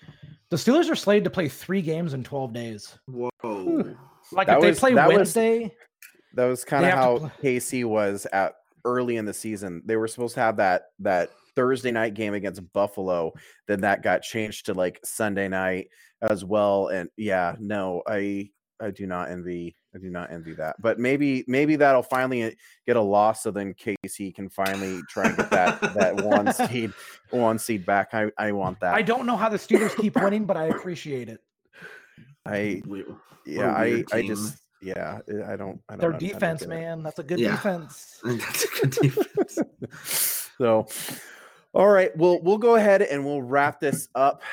the Steelers are slated to play three games in twelve days. Whoa. Like that if was, they play Wednesday, was, that was kind of how K C was at early in the season. They were supposed to have that that Thursday night game against Buffalo. Then that got changed to like Sunday night as well. And yeah, no, I I do not envy I do not envy that. But maybe maybe that'll finally get a loss, so then K C can finally try and get that that one seed one seed back. I, I want that. I don't know how the Steelers keep winning, but I appreciate it. I yeah I, I just yeah I don't I don't their know, defense don't man it. That's a good yeah. defense that's a good defense. So all right, well we'll go ahead and we'll wrap this up.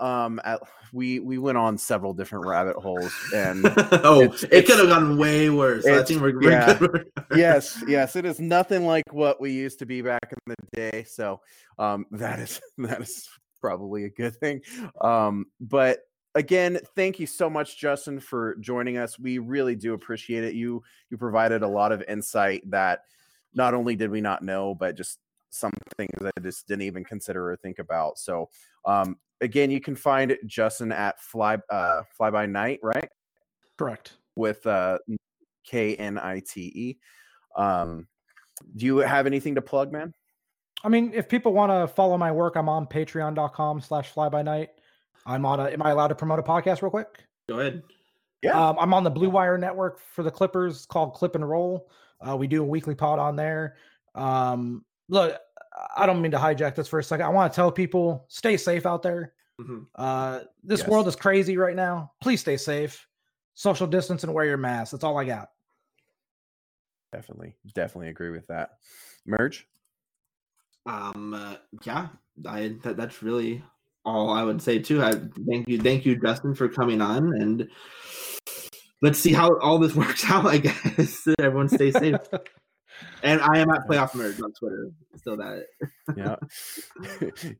Um, at, we we went on several different rabbit holes and oh it's, it could have gone way worse. I think we're, we're yeah. good. yes yes it is nothing like what we used to be back in the day. So um, that is that is probably a good thing. Um, but again, thank you so much, Justin, for joining us. We really do appreciate it. You you provided a lot of insight that not only did we not know, but just some things I just didn't even consider or think about. So, um, again, you can find Justin at Fly uh, Flyby Knite, right? Correct. With uh, K N I T E. Um, do you have anything to plug, man? I mean, if people want to follow my work, I'm on patreon.com slash flybyknight. I'm on a, am I allowed to promote a podcast real quick? Go ahead. Yeah. Um, I'm on the Blue Wire Network for the Clippers called Clip and Roll. Uh, we do a weekly pod on there. Um, look, I don't mean to hijack this for a second. I want to tell people, stay safe out there. Mm-hmm. Uh, this yes. world is crazy right now. Please stay safe. Social distance and wear your mask. That's all I got. Definitely. Definitely agree with that. Merge? Um, uh, yeah, I, that, that's really... all I would say too. I thank you, thank you, Justin, for coming on, and let's see how all this works out. I guess everyone stay safe. And I am at Playoff Merge on Twitter. So that yeah,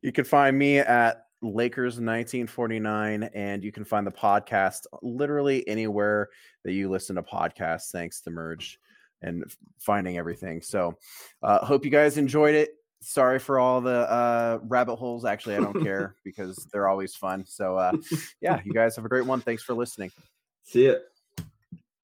you can find me at Lakers nineteen forty-nine, and you can find the podcast literally anywhere that you listen to podcasts. Thanks to Merge and finding everything. So, uh, hope you guys enjoyed it. Sorry for all the uh, rabbit holes. Actually, I don't care because they're always fun. So, uh, yeah, you guys have a great one. Thanks for listening. See ya.